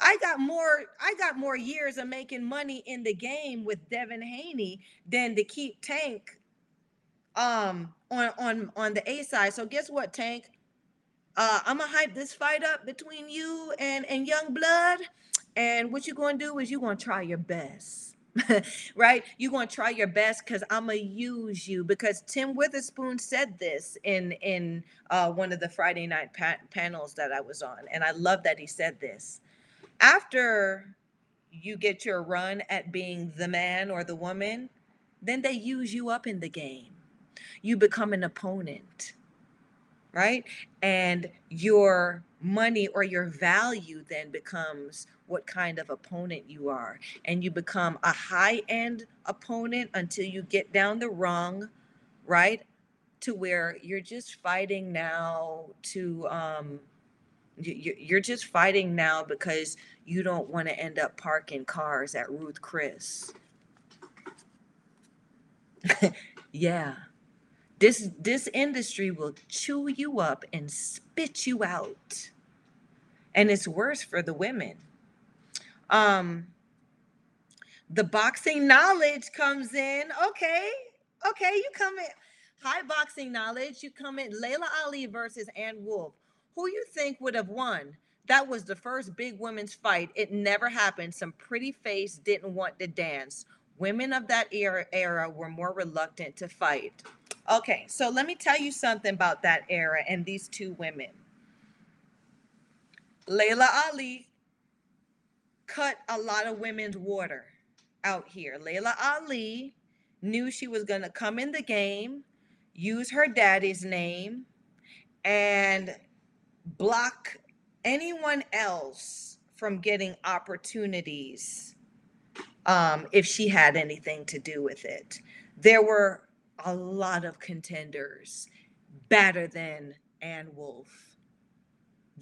I got more I got more years of making money in the game with Devin Haney than to keep Tank um, on, on, on the A side. So guess what, Tank? Uh, I'm going to hype this fight up between you and, and Young Blood, and what you're going to do is you're going to try your best. Right? You're going to try your best because I'm going to use you, because Tim Witherspoon said this in in uh, one of the Friday night pa panels that I was on. And I love that he said this. After you get your run at being the man or the woman, then they use you up in the game. You become an opponent, right? And your money or your value then becomes what kind of opponent you are, and you become a high-end opponent until you get down the rung, right, to where you're just fighting now to um you're just fighting now because you don't want to end up parking cars at Ruth Chris. Yeah, this this industry will chew you up and spit you out, and it's worse for the women. Um, the boxing knowledge comes in. Okay. Okay. You come in. High boxing knowledge. You come in. Layla Ali versus Ann Wolfe. Who you think would have won? That was the first big women's fight. It never happened. Some pretty face didn't want to dance. Women of that era, era were more reluctant to fight. Okay. So let me tell you something about that era and these two women. Layla Ali cut a lot of women's water out here. Layla Ali knew she was going to come in the game, use her daddy's name, and block anyone else from getting opportunities um, if she had anything to do with it. There were a lot of contenders better than Ann Wolfe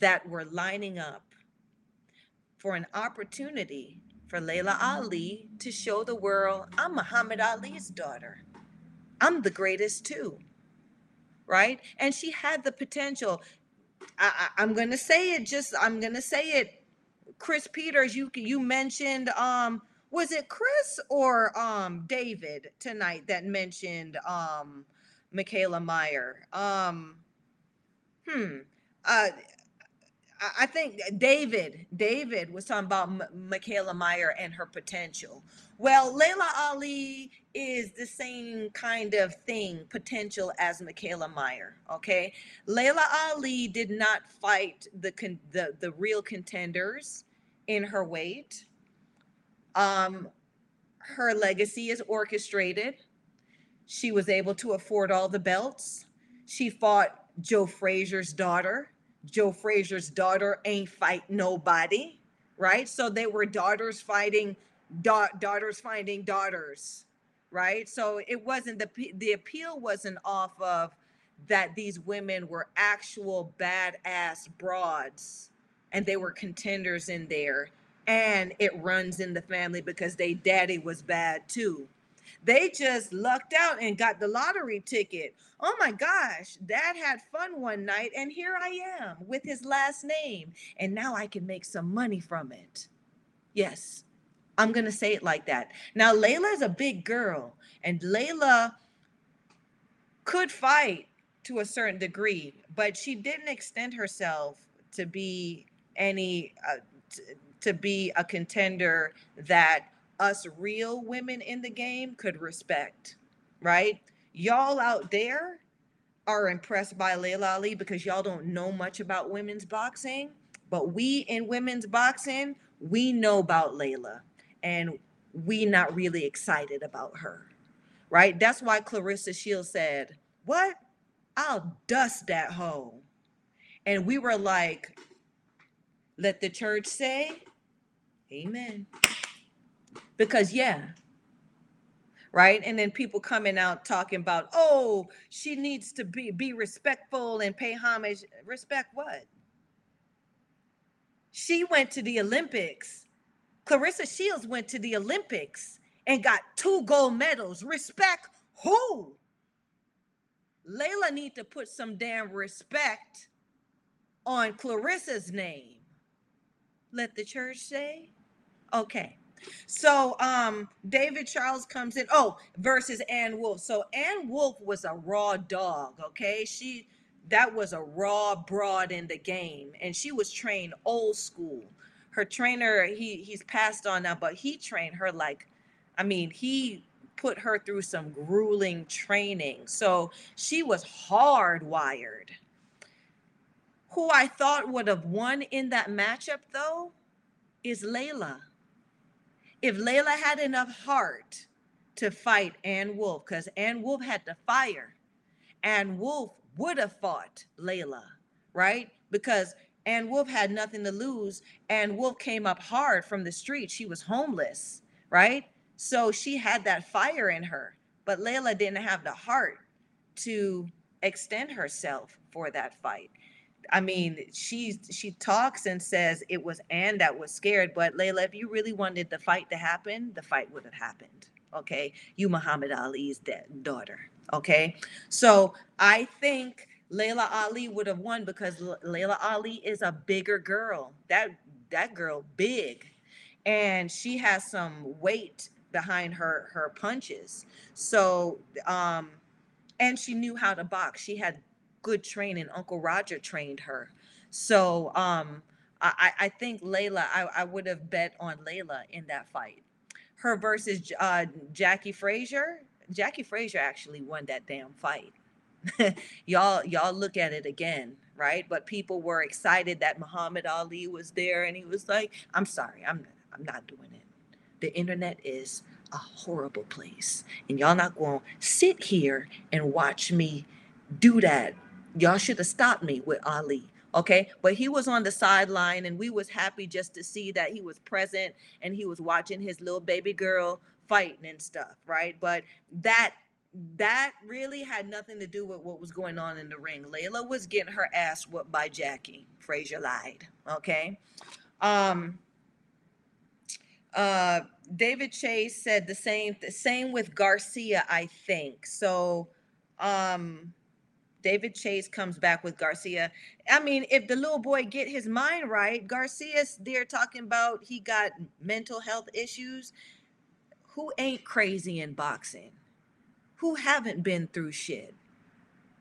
that were lining up for an opportunity for Layla Ali to show the world, I'm Muhammad Ali's daughter. I'm the greatest too, right? And she had the potential. I, I, I'm going to say it just, I'm going to say it Chris Peters, you you mentioned, um, was it Chris or um, David tonight that mentioned um, Mikaela Mayer? Um, hmm. Uh, I think David, David was talking about M- Mikaela Mayer and her potential. Well, Layla Ali is the same kind of thing, potential, as Mikaela Mayer, okay? Layla Ali did not fight the con- the, the real contenders in her weight. Um, her legacy is orchestrated. She was able to afford all the belts. She fought Joe Frazier's daughter. Joe Frazier's daughter ain't fight nobody, right? So they were daughters fighting da- daughters finding daughters, right? So it wasn't, the the appeal wasn't off of that these women were actual badass broads and they were contenders in there, and it runs in the family because they daddy was bad too. They just lucked out and got the lottery ticket. Oh my gosh, Dad had fun one night, and here I am with his last name, and now I can make some money from it. Yes, I'm going to say it like that. Now, Layla's a big girl, and Layla could fight to a certain degree, but she didn't extend herself to be any, uh, t- to be a contender that us real women in the game could respect, right? Y'all out there are impressed by Layla Ali because y'all don't know much about women's boxing, but we in women's boxing, we know about Layla, and we not really excited about her, right? That's why Clarissa Shields said, what? I'll dust that hoe. And we were like, let the church say, amen. Because yeah, right? And then people coming out talking about, oh, she needs to be, be respectful and pay homage. Respect what? She went to the Olympics. Clarissa Shields went to the Olympics and got two gold medals. Respect who? Layla need to put some damn respect on Clarissa's name. Let the church say, okay. So um, David Charles comes in. Oh, versus Ann Wolfe. So Ann Wolfe was a raw dog, okay? She, that was a raw broad in the game, and she was trained old school. Her trainer, he he's passed on now, but he trained her like, I mean, he put her through some grueling training. So she was hardwired. Who I thought would have won in that matchup, though, is Layla. If Layla had enough heart to fight Ann Wolfe, because Ann Wolfe had the fire, Ann Wolfe would have fought Layla, right? Because Ann Wolfe had nothing to lose. Ann Wolfe came up hard from the street. She was homeless, right? So she had that fire in her, but Layla didn't have the heart to extend herself for that fight. I mean, she she talks and says it was Ann that was scared, but Layla, if you really wanted the fight to happen, the fight would have happened, okay? You Muhammad Ali's daughter, okay? So I think Layla Ali would have won because Layla Ali is a bigger girl. That, that girl big, and she has some weight behind her, her punches. So, um, and she knew how to box. She had good training. Uncle Roger trained her. So um, I, I think Layla, I, I would have bet on Layla in that fight. Her versus uh, Jacqui Frazier. Jacqui Frazier actually won that damn fight. y'all, y'all look at it again, right? But people were excited that Muhammad Ali was there, and he was like, I'm sorry, I'm, I'm not doing it. The internet is a horrible place, and y'all not going to sit here and watch me do that. Y'all should have stopped me with Ali, okay? But he was on the sideline, and we was happy just to see that he was present and he was watching his little baby girl fighting and stuff, right? But that that really had nothing to do with what was going on in the ring. Layla was getting her ass whooped by Jacqui. Frazier lied, okay? Um, uh, David Chase said the same, the same with Garcia, I think. So um, David Chase comes back with Garcia. I mean, if the little boy get his mind right, Garcia's there talking about he got mental health issues. Who ain't crazy in boxing? Who haven't been through shit?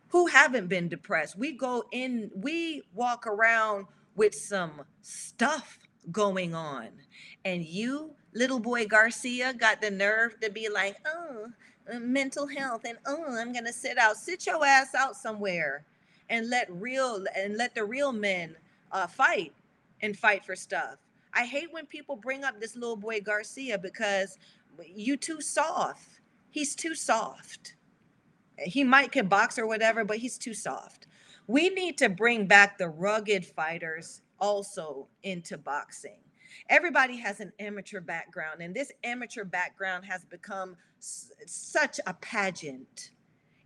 Who haven't been depressed? We go in, we walk around with some stuff going on. And you, little boy Garcia, got the nerve to be like, oh, mental health, and oh, I'm gonna sit out. Sit your ass out somewhere and let real and let the real men uh fight and fight for stuff. I hate when people bring up this little boy Garcia because you too soft. He's too soft. He might can box or whatever, but he's too soft. We need to bring back the rugged fighters also into boxing. Everybody has an amateur background, and this amateur background has become such a pageant.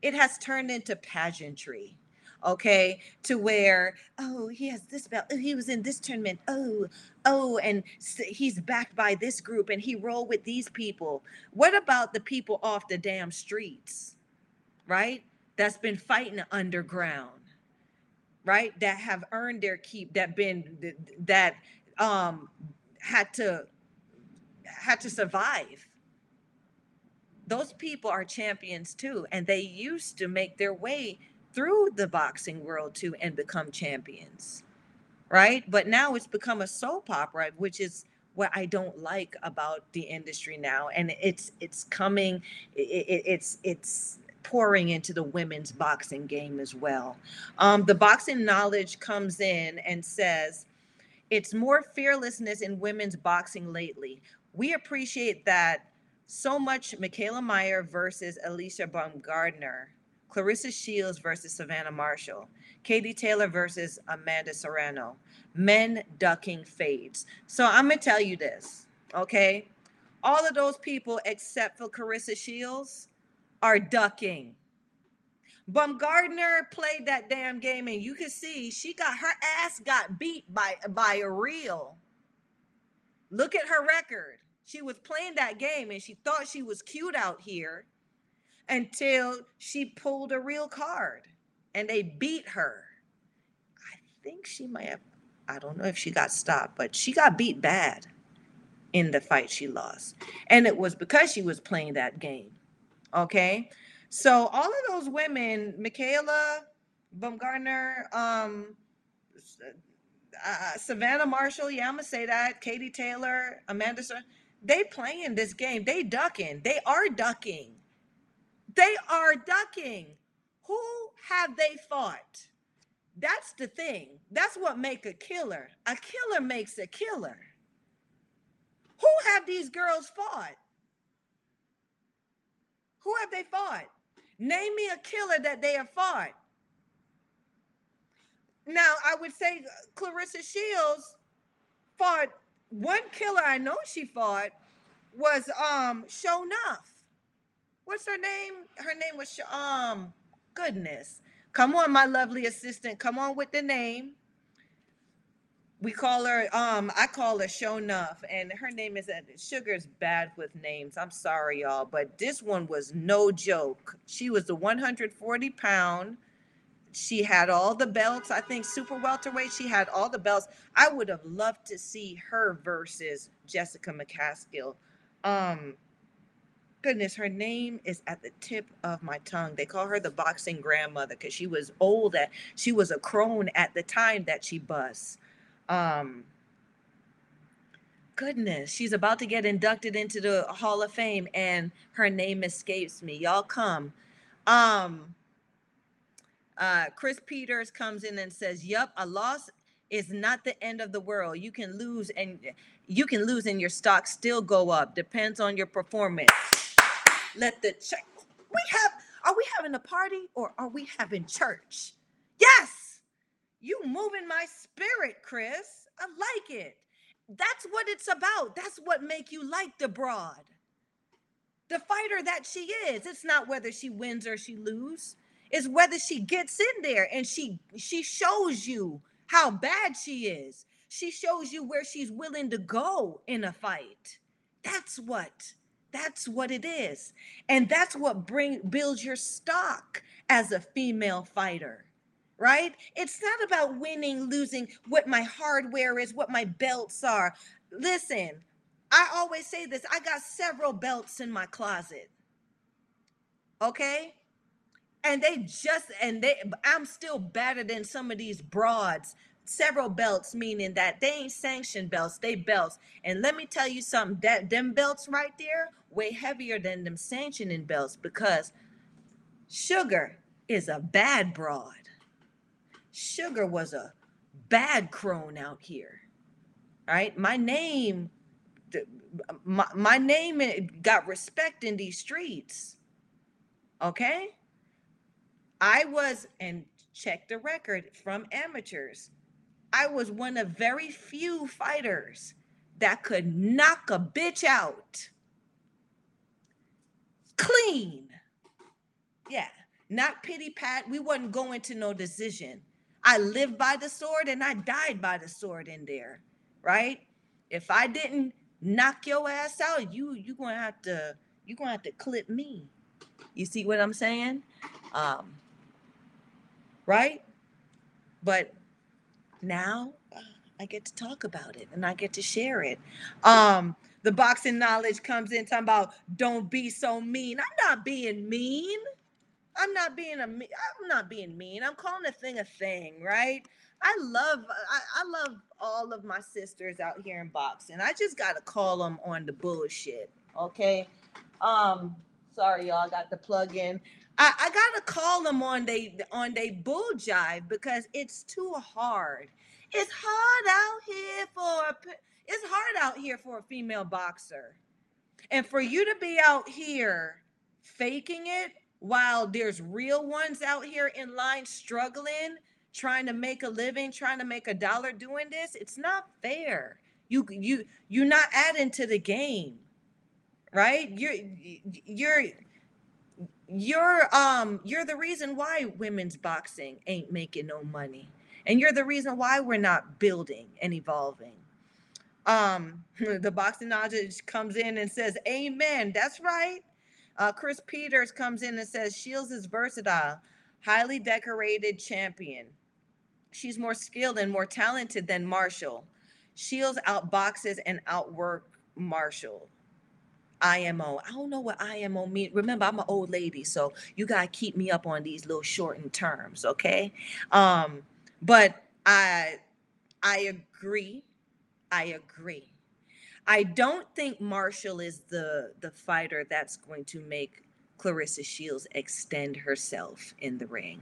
It has turned into pageantry, okay, to where, oh, he has this belt, oh, he was in this tournament, oh, oh, and he's backed by this group, and he rolled with these people. What about the people off the damn streets, right, that's been fighting underground, right, that have earned their keep, that been, that um, had to, had to survive? Those people are champions too, and they used to make their way through the boxing world too and become champions, right? But now it's become a soap opera, which is what I don't like about the industry now. And it's it's coming, it, it's it's pouring into the women's boxing game as well. Um, the boxing knowledge comes in and says, it's more fearlessness in women's boxing lately. We appreciate that so much. Mikaela Mayer versus Alicia Baumgardner. Clarissa Shields versus Savannah Marshall. Katie Taylor versus Amanda Serrano. Men ducking fades. So I'm going to tell you this, okay? All of those people except for Clarissa Shields are ducking. Baumgardner played that damn game, and you can see she got her ass got beat by, by a reel. Look at her record. She was playing that game, and she thought she was cute out here, until she pulled a real card and they beat her. I think she might have, I don't know if she got stopped, but she got beat bad in the fight she lost. And it was because she was playing that game, okay? So all of those women, Mikaela Baumgardner, um, uh, Savannah Marshall, yeah, I'm gonna say that, Katie Taylor, Amanda, they playing this game, they ducking, they are ducking. They are ducking. Who have they fought? That's the thing. That's what makes a killer. A killer makes a killer. Who have these girls fought? Who have they fought? Name me a killer that they have fought. Now, I would say Clarissa Shields fought. One killer I know she fought was um, Shonuff. What's her name? Her name was, um, goodness. Come on, my lovely assistant. Come on with the name. We call her, um, I call her Shonuff, and her name is, Sugar's bad with names. I'm sorry, y'all, but this one was no joke. She was the one hundred forty pound. She had all the belts. I think super welterweight, she had all the belts. I would have loved to see her versus Jessica McCaskill. Um, Goodness, her name is at the tip of my tongue. They call her the boxing grandmother because she was old. At, she was a crone at the time that she bust. Um, goodness, she's about to get inducted into the Hall of Fame, and her name escapes me. Y'all come. Um, uh, Chris Peters comes in and says, "Yep, a loss is not the end of the world. You can lose, and you can lose, and your stock still go up. Depends on your performance." Let the church, we have, are we having a party or are we having church? Yes, you moving my spirit, Chris. I like it. That's what it's about. That's what make you like the broad, the fighter that she is. It's not whether she wins or she lose. It's whether she gets in there and she, she shows you how bad she is. She shows you where she's willing to go in a fight. That's what. That's what it is. And that's what bring, builds your stock as a female fighter, right? It's not about winning, losing, what my hardware is, what my belts are. Listen, I always say this. I got several belts in my closet, okay? And they just, and they, I'm still better than some of these broads. Several belts, meaning that they ain't sanctioned belts, they belts. And let me tell you something, that them belts right there, way heavier than them sanctioning belts, because Sugar is a bad broad. Sugar was a bad crone out here, right? My name, my, my name got respect in these streets, okay? I was, and check the record from amateurs, I was one of very few fighters that could knock a bitch out. Clean. Yeah, not pity pat. We wasn't going to no decision. I lived by the sword and I died by the sword in there, right? If I didn't knock your ass out, you you gonna have to you gonna have to clip me. You see what I'm saying? Um, right? But now I get to talk about it and I get to share it. Um, the boxing knowledge comes in talking about don't be so mean. I'm not being mean. I'm not being a mean. I'm not being mean. I'm calling a thing a thing, right? I love I, I love all of my sisters out here in boxing. I just gotta call them on the bullshit, okay? Um, sorry y'all, I got the plug in. I, I gotta call them on they on they bull jive because it's too hard. It's hard out here for a, it's hard out here for a female boxer, and for you to be out here faking it while there's real ones out here in line struggling, trying to make a living, trying to make a dollar doing this. It's not fair. You you you're not adding to the game, right? You're you're. You're um you're the reason why women's boxing ain't making no money, and you're the reason why we're not building and evolving. Um, the boxing knowledge comes in and says, "Amen." That's right. Uh, Chris Peters comes in and says, "Shields is versatile, highly decorated champion. She's more skilled and more talented than Marshall. Shields outboxes and outworks Marshall." I M O. I don't know what I M O means. Remember, I'm an old lady, so you got to keep me up on these little shortened terms, okay? Um, but I, I agree. I agree. I don't think Marshall is the, the fighter that's going to make Clarissa Shields extend herself in the ring.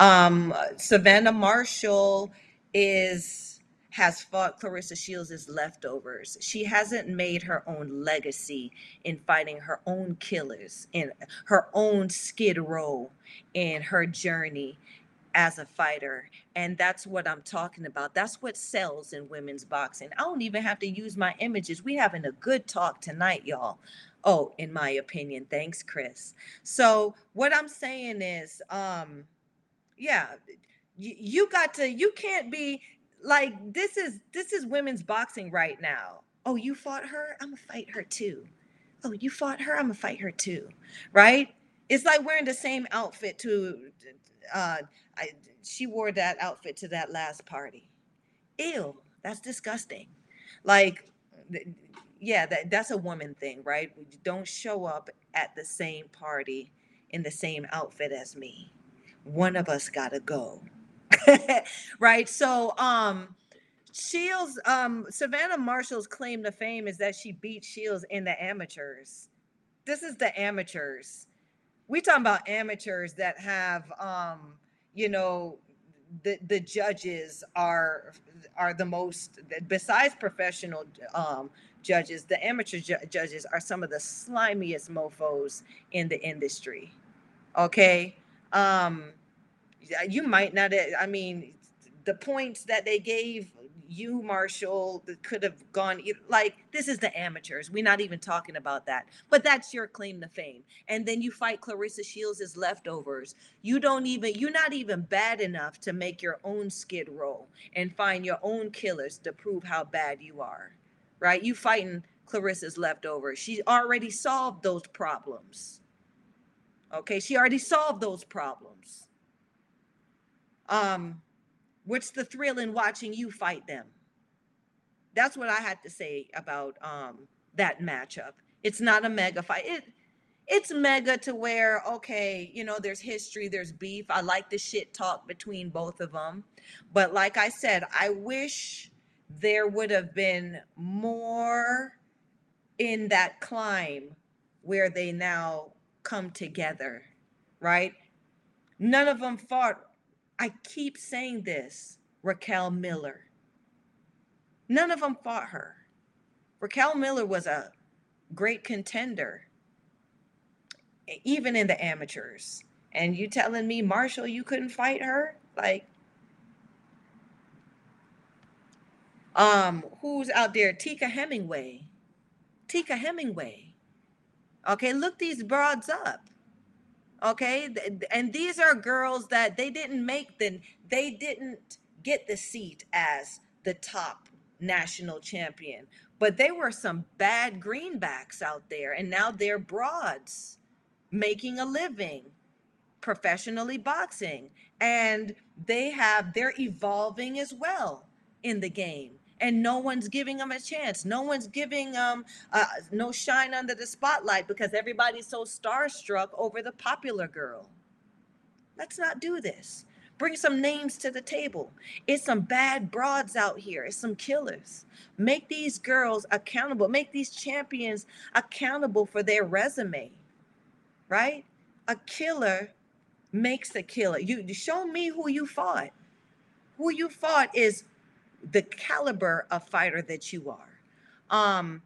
Um, Savannah Marshall is... has fought Clarissa Shields' leftovers. She hasn't made her own legacy in fighting her own killers, in her own skid row, in her journey as a fighter. And that's what I'm talking about. That's what sells in women's boxing. I don't even have to use my images. We having a good talk tonight, y'all. Oh, in my opinion. Thanks, Chris. So what I'm saying is, um, yeah, you, you got to, you can't be, like, this is this is women's boxing right now. Oh, you fought her? I'm gonna fight her too. Oh, you fought her? I'm gonna fight her too, right? It's like wearing the same outfit to, uh, I, she wore that outfit to that last party. Ew, that's disgusting. Like, yeah, that, that's a woman thing, right? Don't show up at the same party in the same outfit as me. One of us gotta go. Right, so um, Shields, um, Savannah Marshall's claim to fame is that she beat Shields in the amateurs. This is the amateurs. We talking about amateurs that have, um, you know, the the judges are are the most, besides professional um, judges, the amateur ju- judges are some of the slimiest mofos in the industry. Okay. Um, You might not, I mean, the points that they gave you, Marshall, could have gone, like, this is the amateurs. We're not even talking about that. But that's your claim to fame. And then you fight Clarissa Shields' leftovers. You don't even, you're not even bad enough to make your own skid row and find your own killers to prove how bad you are, right? You fighting Clarissa's leftovers. She already solved those problems. Okay, she already solved those problems. Um, what's the thrill in watching you fight them? That's what I had to say about um, that matchup. It's not a mega fight. It, it's mega to where, okay, you know, there's history, there's beef. I like the shit talk between both of them. But like I said, I wish there would have been more in that climb where they now come together, right? None of them fought. I keep saying this, Raquel Miller. None of them fought her. Raquel Miller was a great contender, even in the amateurs. And you telling me, Marshall, you couldn't fight her? Like, um, who's out there? Tika Hemingway. Tika Hemingway. Okay, look these broads up. Okay, and these are girls that they didn't make the, they didn't get the seat as the top national champion, but they were some bad greenbacks out there, and now they're broads making a living professionally boxing, and they have, they're evolving as well in the game, and no one's giving them a chance. No one's giving them um, uh, no shine under the spotlight because everybody's so starstruck over the popular girl. Let's not do this. Bring some names to the table. It's some bad broads out here. It's some killers. Make these girls accountable. Make these champions accountable for their resume, right? A killer makes a killer. You show me who you fought. Who you fought is the caliber of fighter that you are. Um,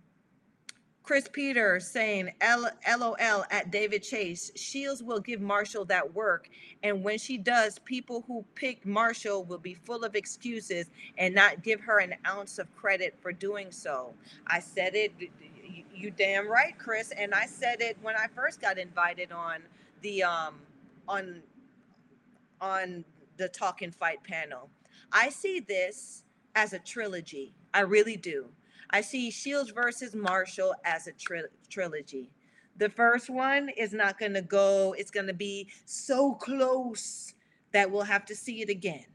Chris Peters saying, L O L at David Chase, Shields will give Marshall that work. And when she does, people who picked Marshall will be full of excuses and not give her an ounce of credit for doing so. I said it, you damn right, Chris. And I said it when I first got invited on the, um, on, on the Talk and Fight panel. I see this as a trilogy. I really do. I see Shields versus Marshall as a tri trilogy. The first one is not going to go. It's going to be so close that we'll have to see it again.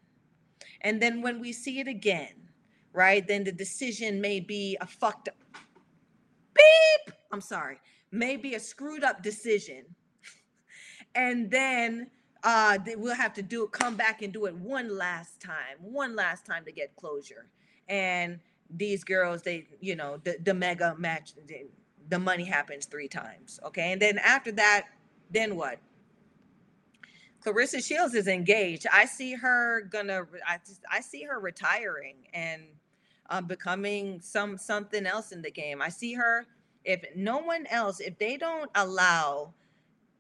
And then when we see it again, right, then the decision may be a fucked up. Beep! I'm sorry. Maybe a screwed up decision. And then uh, we'll have to do come back and do it one last time. One last time to get closure. And these girls, they, you know, the, the mega match, the, the money happens three times. Okay. And then after that, then what? Clarissa Shields is engaged. I see her gonna, I, just, I see her retiring and um, becoming some, something else in the game. I see her, if no one else, if they don't allow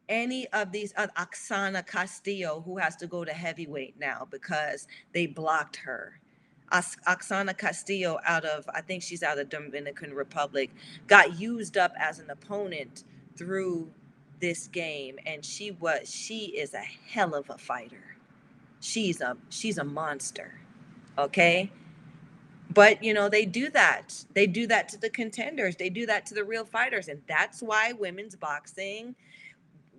any of these, uh, Oksana Castillo, who has to go to heavyweight now because they blocked her. Oksana Castillo out of, I think she's out of Dominican Republic, got used up as an opponent through this game. And she was, she is a hell of a fighter. She's a, she's a monster. Okay. But you know, they do that. They do that to the contenders. They do that to the real fighters. And that's why women's boxing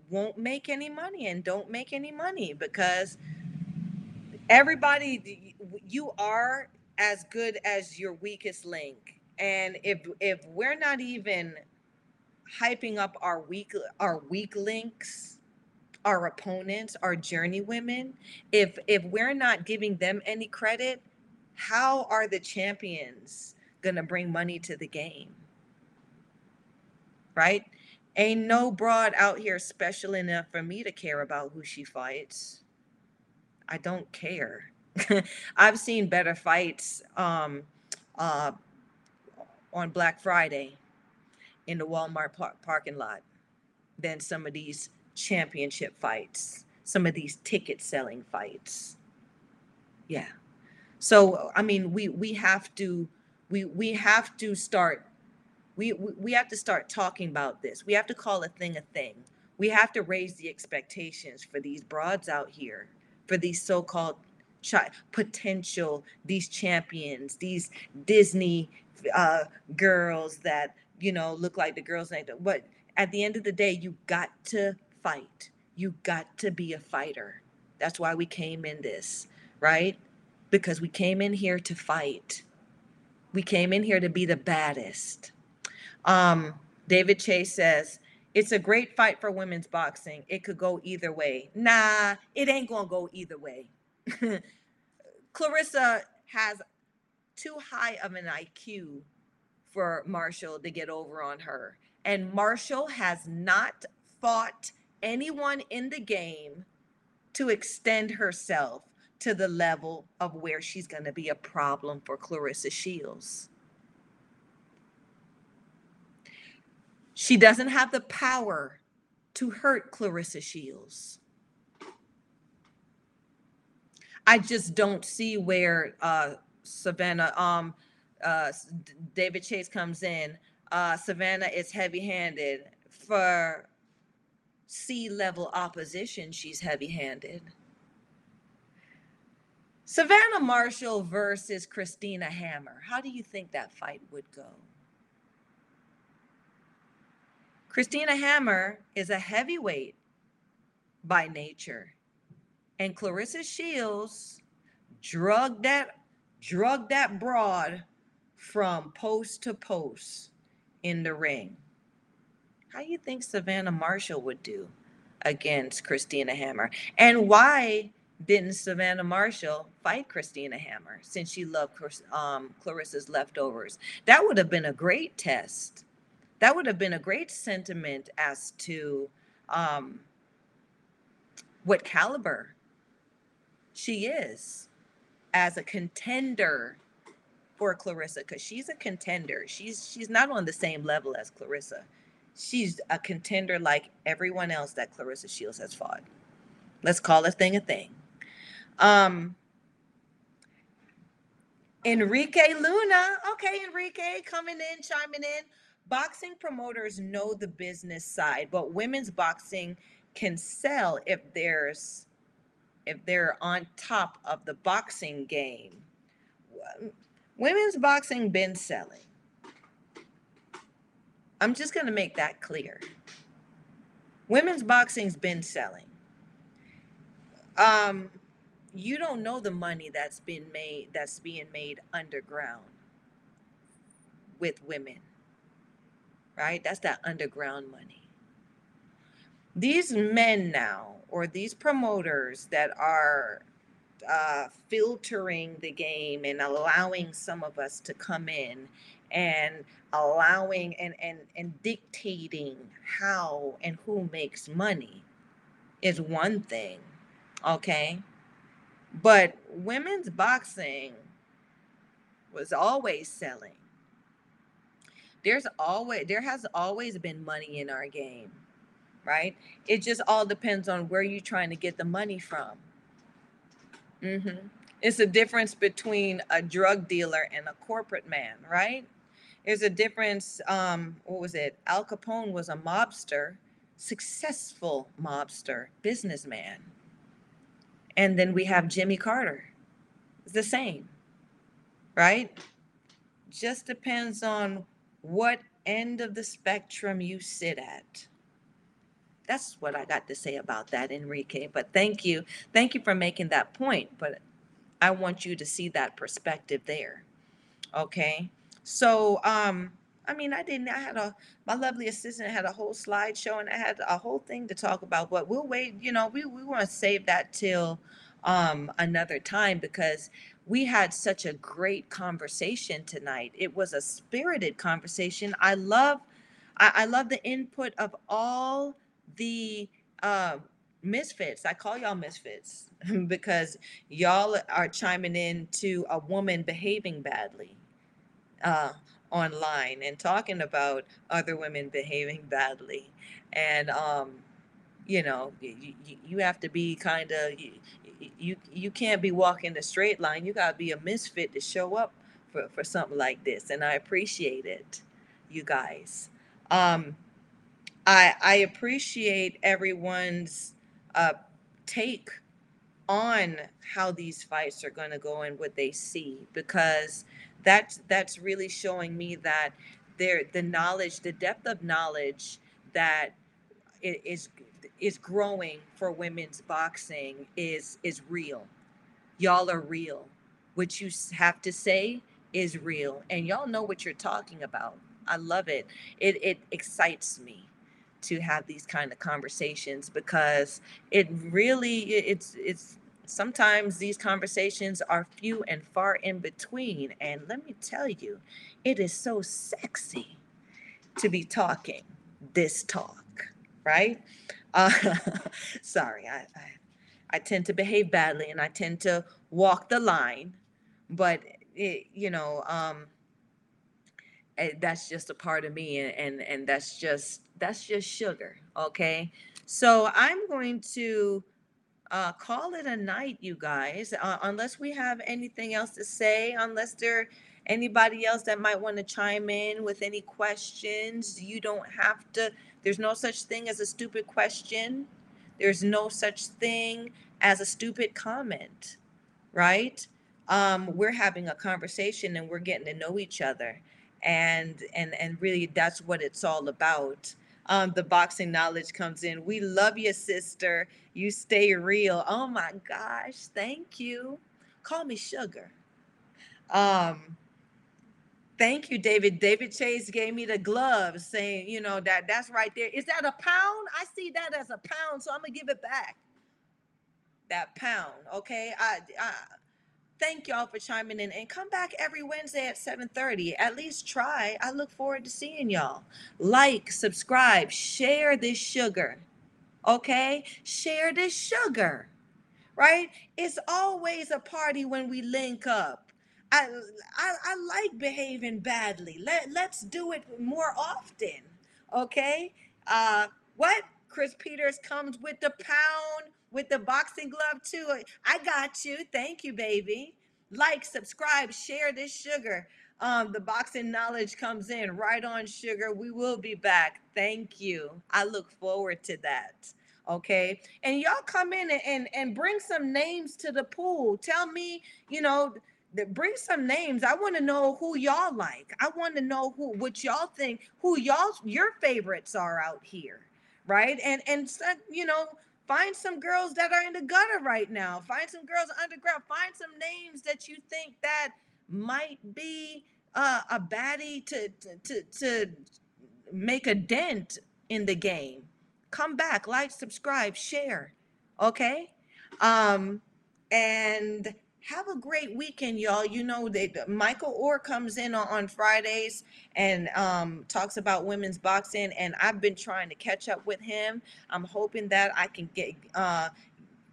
won't make any money and don't make any money, because everybody, you are as good as your weakest link. And if if we're not even hyping up our weak our weak links, our opponents, our journey women, if if we're not giving them any credit, how are the champions gonna bring money to the game? Right? Ain't no broad out here special enough for me to care about who she fights. I don't care. I've seen better fights um, uh, on Black Friday in the Walmart par parking lot than some of these championship fights, some of these ticket selling fights. Yeah. So, I mean, we, we have to, we, we have to start, we, we have to start talking about this. We have to call a thing a thing. We have to raise the expectations for these broads out here, for these so-called potential, these champions, these Disney uh, girls that, you know, look like the girls. But at the end of the day, you got to fight. You got to be a fighter. That's why we came in this, right? Because we came in here to fight. We came in here to be the baddest. Um, David Chase says, it's a great fight for women's boxing. It could go either way. Nah, it ain't going to go either way. Clarissa has too high of an I Q for Marshall to get over on her. And Marshall has not fought anyone in the game to extend herself to the level of where she's going to be a problem for Clarissa Shields. She doesn't have the power to hurt Clarissa Shields. I just don't see where uh, Savannah, um, uh, David Chase comes in. Uh, Savannah is heavy-handed. For C-level opposition, she's heavy-handed. Savannah Marshall versus Christina Hammer. How do you think that fight would go? Christina Hammer is a heavyweight by nature. And Clarissa Shields drugged that, drugged that broad from post to post in the ring. How do you think Savannah Marshall would do against Christina Hammer? And why didn't Savannah Marshall fight Christina Hammer, since she loved um, Clarissa's leftovers? That would have been a great test. That would have been a great sentiment as to um, what caliber she is as a contender for Clarissa, because she's a contender. She's, she's not on the same level as Clarissa. She's a contender like everyone else that Clarissa Shields has fought. Let's call a thing a thing. Um, Enrique Luna. Okay, Enrique coming in, chiming in. Boxing promoters know the business side, but women's boxing can sell if there's if they're on top of the boxing game. Women's boxing been selling. I'm just going to make that clear. Women's boxing's been selling. Um, you don't know the money that's been made, that's being made underground with women, right? That's that underground money. These men now, or these promoters that are uh, filtering the game and allowing some of us to come in and allowing and, and, and dictating how and who makes money is one thing. Okay, but women's boxing was always selling. There's always, there has always been money in our game, right? It just all depends on where you're trying to get the money from. Mm-hmm. It's a difference between a drug dealer and a corporate man, right? There's a difference. Um, what was it? Al Capone was a mobster, successful mobster, businessman. And then we have Jimmy Carter. It's the same, right? Just depends on what end of the spectrum you sit at. That's what I got to say about that, Enrique. But thank you. Thank you for making that point. But I want you to see that perspective there. Okay. So, um, I mean, I didn't, I had a, my lovely assistant had a whole slideshow and I had a whole thing to talk about, but we'll wait, you know, we, we want to save that till um, another time, because we had such a great conversation tonight. It was a spirited conversation. I love, I, I love the input of all the uh, misfits. I call y'all misfits because y'all are chiming in to a woman behaving badly. Uh, online and talking about other women behaving badly. And, um, you know, you, you, you have to be kind of, you, you, you can't be walking the straight line. You got to be a misfit to show up for, for something like this. And I appreciate it, you guys. Um, I, I appreciate everyone's uh, take on how these fights are going to go and what they see, because That's that's really showing me that there the knowledge, the depth of knowledge that is is growing for women's boxing is is real. Y'all are real. What you have to say is real, and y'all know what you're talking about. I love it. It it excites me to have these kind of conversations, because it really it's it's sometimes these conversations are few and far in between. And let me tell you, it is so sexy to be talking this talk, right? Uh, sorry, I, I I tend to behave badly and I tend to walk the line, but it, you know, um, that's just a part of me, and, and and that's just that's just sugar, okay? So I'm going to uh, call it a night, you guys, uh, unless we have anything else to say, unless there anybody else that might want to chime in with any questions. You don't have to. There's no such thing as a stupid question. There's no such thing as a stupid comment, right? Um, we're having a conversation and we're getting to know each other. And and and really, that's what it's all about. Um, the boxing knowledge comes in. We love you, sister. You stay real. Oh, my gosh. Thank you. Call me sugar. Um, thank you, David. David Chase gave me the gloves, saying, you know, that that's right there. Is that a pound? I see that as a pound, so I'm going to give it back. That pound, okay? I, I thank y'all for chiming in, and come back every Wednesday at seven thirty. At least try. I look forward to seeing y'all. Like, subscribe, share this sugar, okay? Share this sugar, right? It's always a party when we link up. I, I I like behaving badly. Let, let's do it more often, okay? Uh, what? Chris Peters comes with the pound, with the boxing glove, too. I got you. Thank you, baby. Like, subscribe, share this sugar. Um, the boxing knowledge comes in. Right on, sugar. We will be back. Thank you. I look forward to that, okay? And y'all come in and, and, and bring some names to the pool. Tell me, you know, bring some names. I want to know who y'all like. I want to know who, what y'all think, who y'all, your favorites are out here, right? And, and you know, find some girls that are in the gutter right now. Find some girls underground. Find some names that you think that might be uh, a baddie to, to, to make a dent in the game. Come back, like, subscribe, share, okay? Um, and... have a great weekend, y'all. You know, they, Michael Orr comes in on, on Fridays and um, talks about women's boxing, and I've been trying to catch up with him. I'm hoping that I can get uh,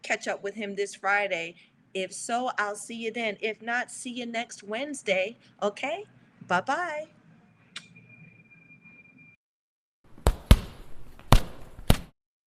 catch up with him this Friday. If so, I'll see you then. If not, see you next Wednesday, okay? Bye-bye.